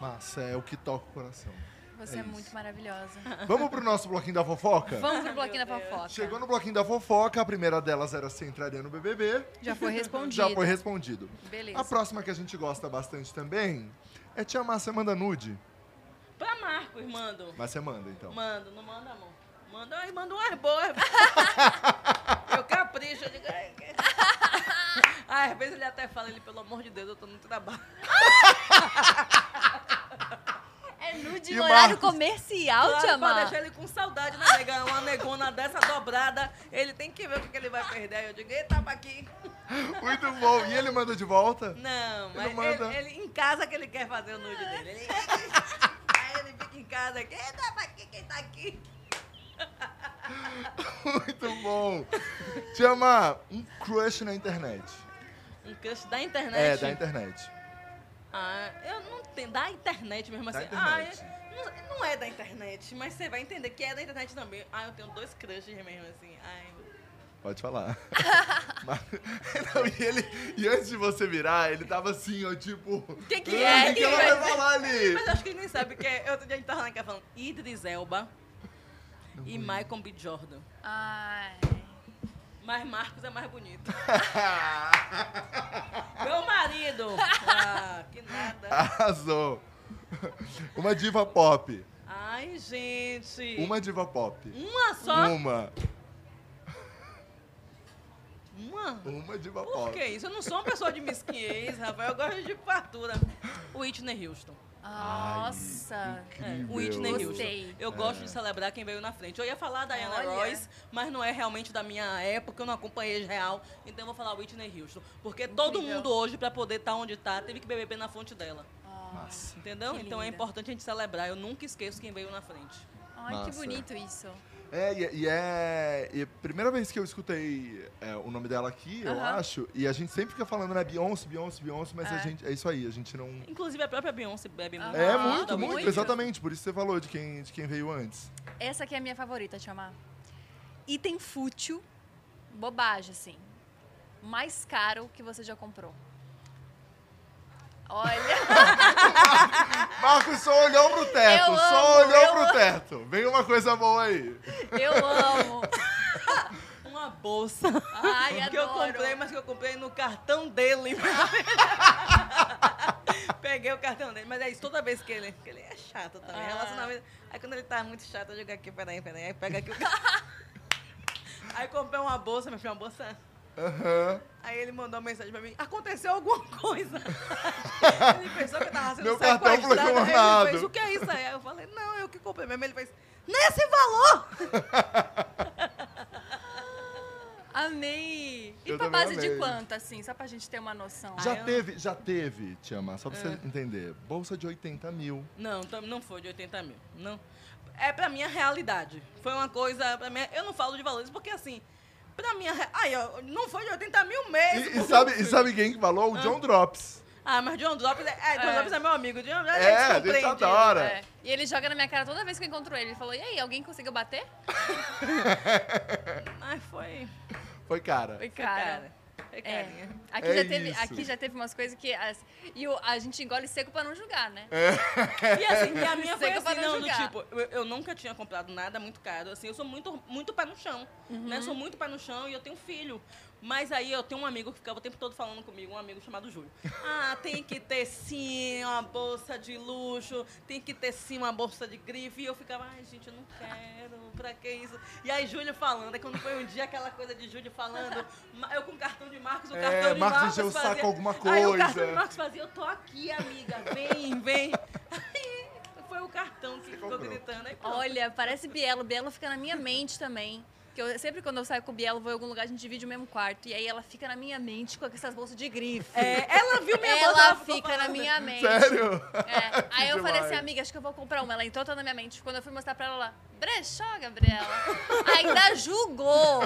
Massa, é o que toca o coração. Você é, é muito maravilhosa. Vamos pro nosso bloquinho da fofoca? Vamos pro bloquinho da fofoca. Chegou no bloquinho da fofoca, a primeira delas era se entraria no B B B. Já foi respondido. Já foi respondido. Beleza. A próxima que a gente gosta bastante também é Tia Má, você manda nude? Pra Marcos, mando. Mas você manda, então? Mando, não manda, amor. Manda, aí manda umas boas. Eu capricho, eu digo... Ah, às vezes ele até fala, ele, pelo amor de Deus, eu tô no trabalho. É nude no horário comercial, claro, Tia Má. Pra deixar ele com saudade, né, nega? Uma negona dessa dobrada, ele tem que ver o que ele vai perder. Eu digo, eita, pra aqui. Muito bom. E ele manda de volvolta? Não, ele mas manda... ele, ele em casa que ele quer fazer o nude dele. Ele... Aí ele fica em casa, eita, pra aqui, quem tá aqui? Muito bom. Tia Má, um crush na internet. Um crush da internet? É, da internet. Ah, eu não tenho. Da internet mesmo assim. Ah, eu, não, não é da internet, mas você vai entender que é da internet também. Ah, eu tenho dois crushes mesmo assim. Ai. Pode falar. Mas, não, e, ele, e antes de você virar, ele tava assim, ó, tipo... O que que é? O que, que ela vai falar ali? Mas acho que ele nem sabe, porque eu, a gente tava lá em casa falando Idris Elba não e Michael B. Jordan. Ai... Mas Marcos é mais bonito. Meu marido! Ah, que nada. Arrasou. Uma diva pop. Ai, gente. Uma diva pop. Uma só? Uma. Uma? Uma diva pop. Por que isso? Eu não sou uma pessoa de mesquinhez, Rafael. Eu gosto de fartura. Whitney Houston. Nossa! Ai, é, Whitney Houston. Gostei. Eu é. gosto de celebrar quem veio na frente. Eu ia falar da Diana Royce, mas não é realmente da minha época, eu não acompanhei real. Então eu vou falar Whitney Houston. Porque incrível. Todo mundo hoje, pra poder estar tá onde tá, teve que beber na fonte dela. Nossa. Entendeu? Então é importante a gente celebrar. Eu nunca esqueço quem veio na frente. Ai, nossa, que bonito isso. É, e, e é... E a primeira vez que eu escutei é, o nome dela aqui, uh-huh, eu acho, e a gente sempre fica falando, né, Beyoncé, Beyoncé, Beyoncé, mas é. a gente, é isso aí, a gente não... Inclusive, a própria Beyoncé bebe uh-huh. muito. É, muito, muito, muito, exatamente, por isso você falou de quem, de quem veio antes. Essa aqui é a minha favorita, Tia Má. Item fútil, bobagem, assim, mais caro que você já comprou. Olha. Marcos só olhou pro teto, eu só amo, olhou pro amo. teto. Vem uma coisa boa aí. Eu amo. Uma bolsa. Ai, que adoro. eu comprei, mas que eu comprei no cartão dele. Peguei o cartão dele, mas é isso, toda vez que ele... Ele é chato também, ah. relacionamento... Aí quando ele tá muito chato, eu digo aqui, peraí, peraí, aí pega aqui o cartão. Aí comprei uma bolsa, me filho, uma bolsa... Uhum. Aí ele mandou uma mensagem pra mim, aconteceu alguma coisa. Ele pensou que eu tava sendo sequestrada. Ele fez, o que é isso aí? Aí eu falei, não, eu que comprei mesmo. Ele fez, nesse valor! Amei! E eu pra base amei. De quanto, assim? Só pra gente ter uma noção. Já ah, teve, eu... já teve, Tia Má, só pra é. Você entender. Bolsa de oitenta mil. Não, não foi de oitenta mil. Não. É pra minha realidade. Foi uma coisa, pra minha... eu não falo de valores, porque assim... Pra minha... Ai, não foi de oitenta mil mesmo. E, e, sabe, e sabe quem que falou? O John ah. Drops. Ah, mas John Drops é, é, John é. Drops é meu amigo. John Drops é, ele é adora. É. E ele joga na minha cara toda vez que eu encontro ele. Ele falou, e aí, alguém conseguiu bater? Ai, foi... Foi cara. Foi cara. Foi cara. É. Aqui, é já teve, aqui já teve umas coisas que... As, e o, a gente engole seco pra não julgar, né? É. E assim, e a minha foi assim, não, do tipo... Eu, eu nunca tinha comprado nada muito caro. Assim, eu sou muito, muito pé no chão. Uhum. Né? Sou muito pé no chão e eu tenho um filho. Mas aí eu tenho um amigo que ficava o tempo todo falando comigo, um amigo chamado Júlio. Ah, tem que ter sim uma bolsa de luxo, tem que ter sim uma bolsa de grife. E eu ficava, ai gente, eu não quero, pra que isso? E aí Júlio falando, aí quando foi um dia aquela coisa de Júlio falando, eu com o cartão de Marcos, o cartão é, de Marcos, Marcos fazia... Marcos encheu o saco alguma coisa. Aí o cartão de Marcos fazia, eu tô aqui amiga, vem, vem. Aí foi o cartão que ficou gritando. Aí, olha, parece Bielo, Bielo fica na minha mente também. Porque eu, sempre quando eu saio com o Bielo, vou em algum lugar, a gente divide o mesmo quarto. E aí ela fica na minha mente com essas bolsas de grife. É, ela viu minha bolsa. Ela fica na minha mente. Sério? É. Aí eu falei assim, amiga, acho que eu vou comprar uma. Ela entrou toda na minha mente. Quando eu fui mostrar pra ela, ela... Brechó, Gabriela. Ainda julgou.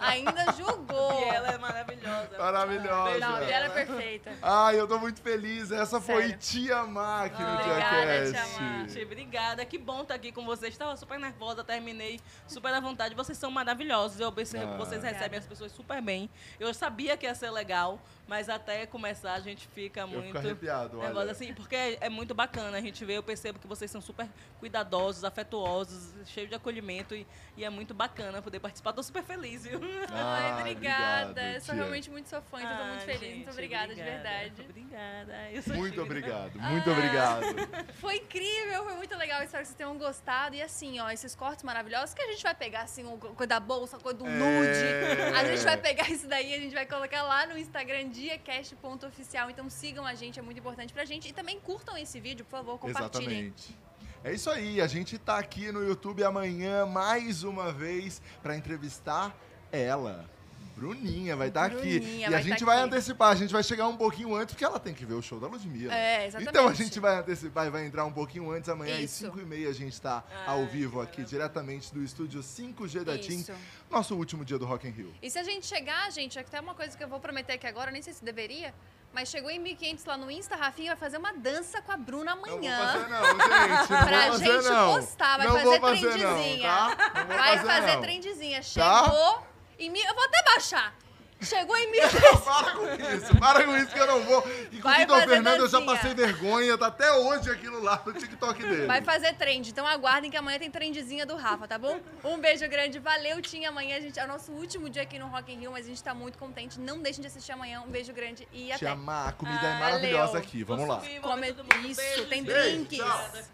Ainda julgou. E ela é maravilhosa. Maravilhosa. Não, e ela é perfeita. Ai, eu tô muito feliz. Essa Sério. Foi Tia Má aqui no DiaCast. Obrigada, Tia Má. Obrigada. Que bom estar aqui com vocês. Estava super nervosa, terminei super à vontade. Vocês são maravilhosos. Eu percebo que vocês recebem as pessoas super bem. Eu sabia que ia ser legal, mas até começar a gente fica muito... Eu fico arrepiado, olha. Assim, porque é, é muito bacana. A gente vê, eu percebo que vocês são super cuidadosos, afetuosos, cheio de acolhimento e, e é muito bacana poder participar. Tô super feliz, viu? Ah, ai, obrigada. Obrigado, eu sou realmente muito sua fã, então ah, tô muito feliz. Gente, muito obrigada, obrigada, de verdade. Obrigada. Muito tímida. Obrigado, muito ah, obrigado. Foi incrível, foi muito legal. Espero que vocês tenham gostado. E assim, ó, esses cortes maravilhosos que a gente vai pegar, assim, o, coisa da bolsa, coisa do é... nude. A gente vai pegar isso daí, a gente vai colocar lá no Instagram diacast ponto oficial. Então sigam a gente, é muito importante pra gente. E também curtam esse vídeo, por favor, compartilhem. Exatamente. É isso aí, a gente tá aqui no YouTube amanhã, mais uma vez, pra entrevistar ela. Bruninha vai estar tá aqui. E a gente tá vai aqui. Antecipar, a gente vai chegar um pouquinho antes, porque ela tem que ver o show da Ludmilla. É, exatamente. Então a gente vai antecipar e vai entrar um pouquinho antes. Amanhã Isso. às cinco e meia a gente está ao vivo aqui, cara. Diretamente do estúdio cinco G da Tim. Nosso último dia do Rock in Rio. E se a gente chegar, gente, é até uma coisa que eu vou prometer aqui agora, nem sei se deveria... Mas chegou em mil e quinhentos lá no Insta, Rafinha vai fazer uma dança com a Bruna amanhã. Não vou fazer não, gente. Não pra vou gente não. postar, vai não fazer, fazer trendezinha. Não, tá? não vai fazer, fazer trendezinha. Chegou tá? em mil... Eu vou até baixar. Chegou em mil... Para com isso, para com isso que eu não vou. E com o Vitor Fernando eu já passei vergonha, tá até hoje aquilo lá no TikTok dele. Vai fazer trend, então aguardem que amanhã tem trendezinha do Rafa, tá bom? Um beijo grande, valeu, Tim. Amanhã a gente, é o nosso último dia aqui no Rock in Rio, mas a gente tá muito contente. Não deixem de assistir amanhã, um beijo grande e até. Tia Má, a comida ah, é maravilhosa valeu. Aqui, vamos lá. Come... Isso, beijo, tem beijo, drinks. Tchau.